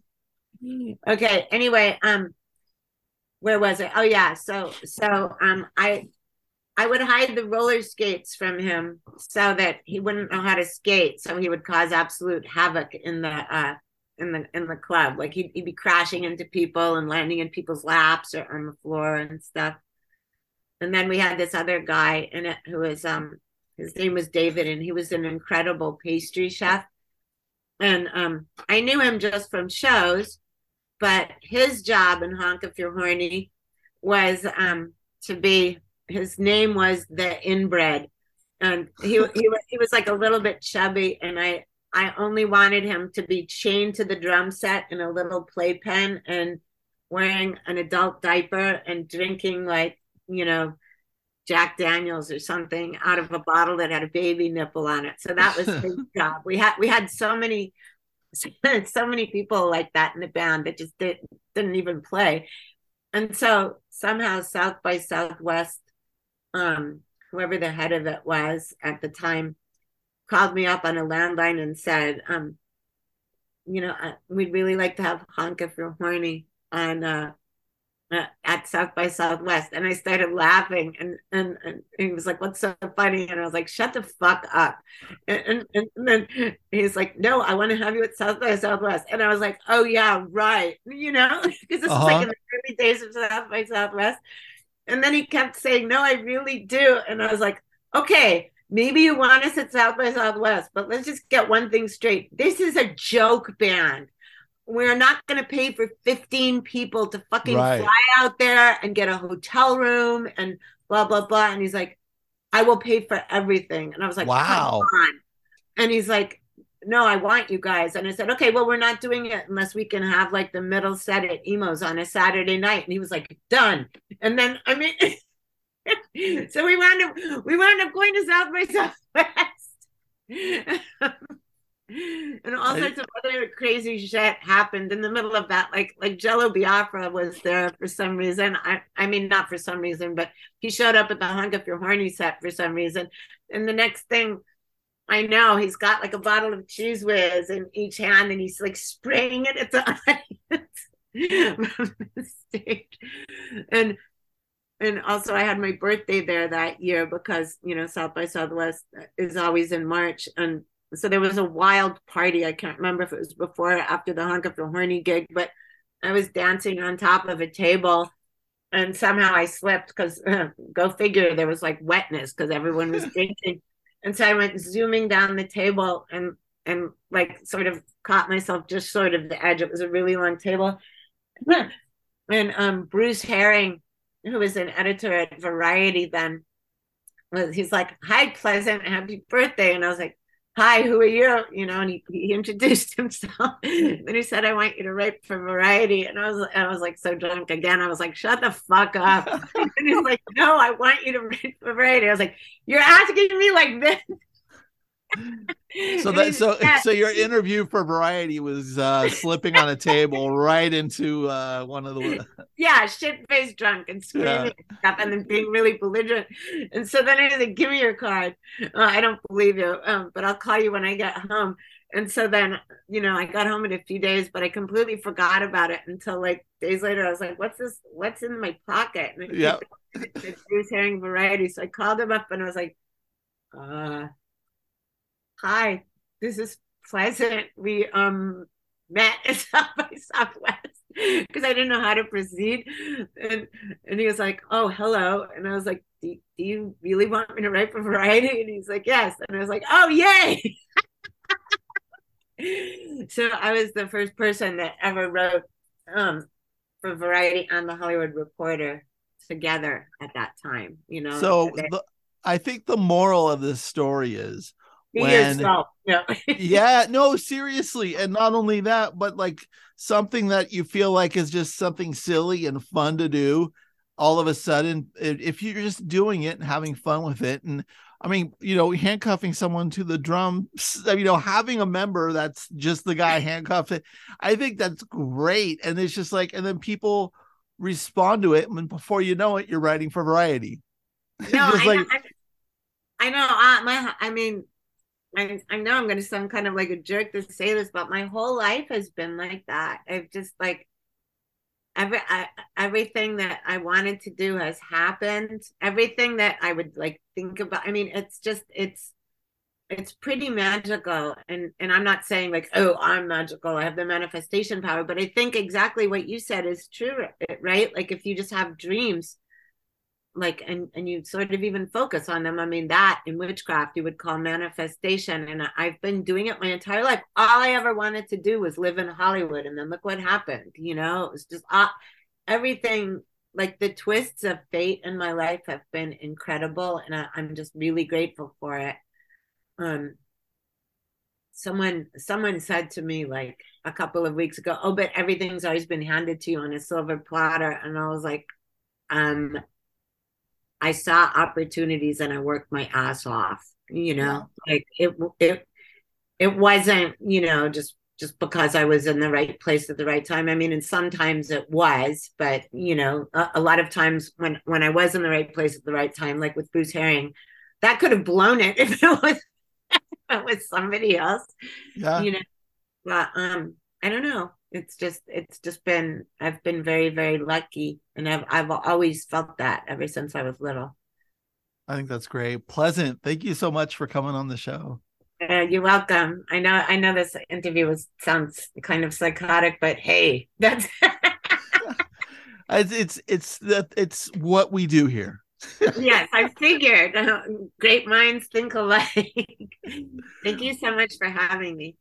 Okay. Anyway, um, where was it? Oh, yeah. So, so, um, I. I would hide the roller skates from him so that he wouldn't know how to skate. So he would cause absolute havoc in the uh, in the in the club. Like he'd, he'd be crashing into people and landing in people's laps or on the floor and stuff. And then we had this other guy in it who was um his name was David, and he was an incredible pastry chef. And um I knew him just from shows, but his job in Honk If You're Horny was um to be. His name was the inbred, and he he was, he was like a little bit chubby. And I I only wanted him to be chained to the drum set in a little playpen and wearing an adult diaper and drinking like you know Jack Daniels or something out of a bottle that had a baby nipple on it. So that was his job. We had we had so many so many people like that in the band that just didn't, didn't even play, and so somehow South by Southwest. Um, whoever the head of it was at the time called me up on a landline and said, um, you know, uh, we'd really like to have Honk If You're Horny on, uh, uh, at South by Southwest. And I started laughing and, and, and he was like, what's so funny? And I was like, shut the fuck up. And, and, and then he's like, no, I want to have you at South by Southwest. And I was like, oh yeah, right. You know, because this uh-huh. was like in the early days of South by Southwest. And then he kept saying, no, I really do. And I was like, okay, maybe you want us at South by Southwest, but let's just get one thing straight. This is a joke band. We're not going to pay for fifteen people to fucking right. fly out there and get a hotel room and blah, blah, blah. And he's like, I will pay for everything. And I was like, wow. Come on. And he's like, no, I want you guys. And I said, okay, well, we're not doing it unless we can have like the middle set at Emo's on a Saturday night. And he was like, done. And then, I mean, so we wound up, we wound up going to South by Southwest. And all sorts of other crazy shit happened in the middle of that. Like, like Jello Biafra was there for some reason. I, I mean, not for some reason, but he showed up at the Hung Up Your Horny set for some reason. And the next thing I know, he's got like a bottle of Cheese Whiz in each hand, and he's like spraying it at the audience from the stage. And and also, I had my birthday there that year because, you know, South by Southwest is always in March. And so there was a wild party. I can't remember if it was before or after the Honk Up Your Horny gig, but I was dancing on top of a table, and somehow I slipped because, uh, go figure, there was like wetness because everyone was drinking. And so I went zooming down the table and and like sort of caught myself just sort of the edge. It was a really long table. And um, Bruce Herring, who was an editor at Variety then, was, he's like, hi, Pleasant, happy birthday. And I was like, hi, who are you? You know, and he, he introduced himself. And he said, I want you to write for Variety. And I was I was like so drunk again. I was like, shut the fuck up. And he's like, no, I want you to write for Variety. I was like, you're asking me like this. So that so yeah. so your interview for Variety was uh, slipping on a table right into uh, one of the yeah, shit faced drunk and screaming yeah. and stuff, and then being really belligerent. And so then I was like, give me your card. Oh, I don't believe you, um, but I'll call you when I get home. And so then, you know, I got home in a few days, but I completely forgot about it until like days later. I was like, what's this? What's in my pocket? And yeah, he was hearing Variety. So I called him up and I was like, uh, hi, this is Pleasant. We um met at South by Southwest because I didn't know how to proceed. And and he was like, oh, hello. And I was like, do, do you really want me to write for Variety? And he's like, yes. And I was like, oh, yay. So I was the first person that ever wrote um for Variety and the Hollywood Reporter together at that time, you know. So the, I think the moral of this story is, when, yeah. yeah, no, seriously. And not only that, but like something that you feel like is just something silly and fun to do, all of a sudden, if you're just doing it and having fun with it. And I mean, you know, handcuffing someone to the drum, you know, having a member that's just the guy handcuffed, I think that's great. And it's just like, and then people respond to it. And before you know it, you're writing for Variety. No, I, like, know, I, I know. I, my, I mean, I, I know I'm going to sound kind of like a jerk to say this, but my whole life has been like that. I've just like every I, everything that I wanted to do has happened. Everything that I would like think about. I mean, it's just it's it's pretty magical. And and I'm not saying like, oh, I'm magical, I have the manifestation power, but I think exactly what you said is true, right? Like if you just have dreams, like, and, and you sort of even focus on them. I mean, that in witchcraft, you would call manifestation. And I've been doing it my entire life. All I ever wanted to do was live in Hollywood. And then look what happened, you know, it was just uh, everything, like the twists of fate in my life have been incredible. And I, I'm just really grateful for it. Um, someone, someone said to me like a couple of weeks ago, oh, but everything's always been handed to you on a silver platter. And I was like, um, I saw opportunities and I worked my ass off, you know, like it, it, it wasn't, you know, just, just because I was in the right place at the right time. I mean, and sometimes it was, but you know, a, a lot of times when, when I was in the right place at the right time, like with Bruce Herring, that could have blown it if it was, if it was somebody else, yeah. you know, but, um, I don't know. It's just, it's just been, I've been very, very lucky. And I've, I've always felt that ever since I was little. I think that's great. Pleasant. Thank you so much for coming on the show. Uh, you're welcome. I know, I know this interview was sounds kind of psychotic, but hey, that's, it's, it's, it's, the, it's what we do here. Yes, I figured uh, great minds think alike. Thank you so much for having me.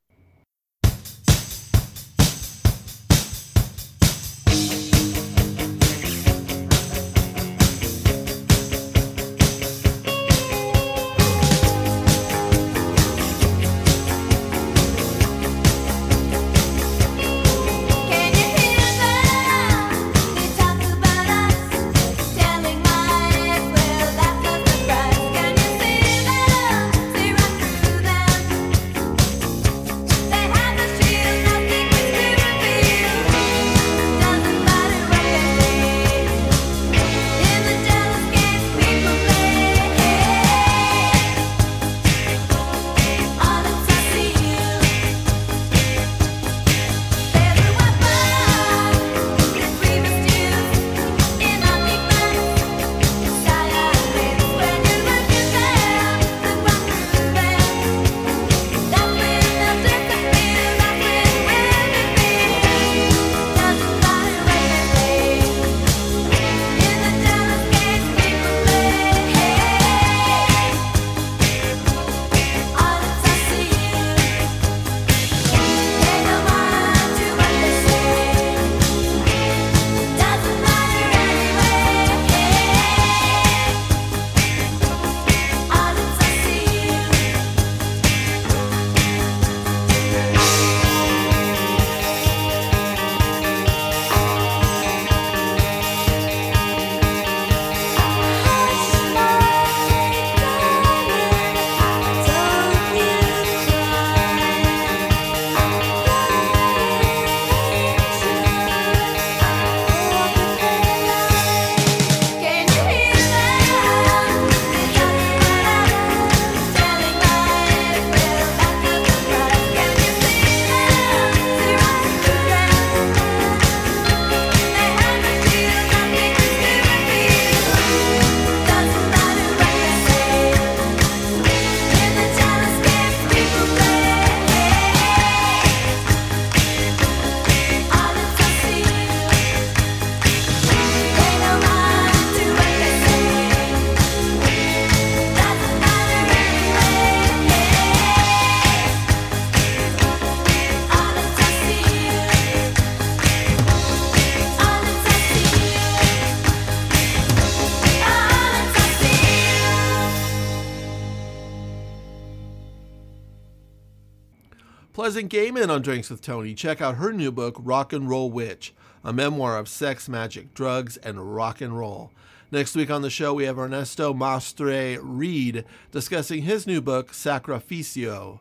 Pleasant Gehman on Drinks with Tony. Check out her new book, Rock and Roll Witch, a memoir of sex, magic, drugs, and rock and roll. Next week on the show, we have Ernesto Mastre Reed discussing his new book, Sacrificio.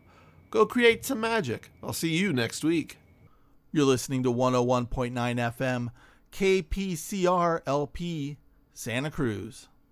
Go create some magic. I'll see you next week. You're listening to one oh one point nine F M, K P C R L P, Santa Cruz.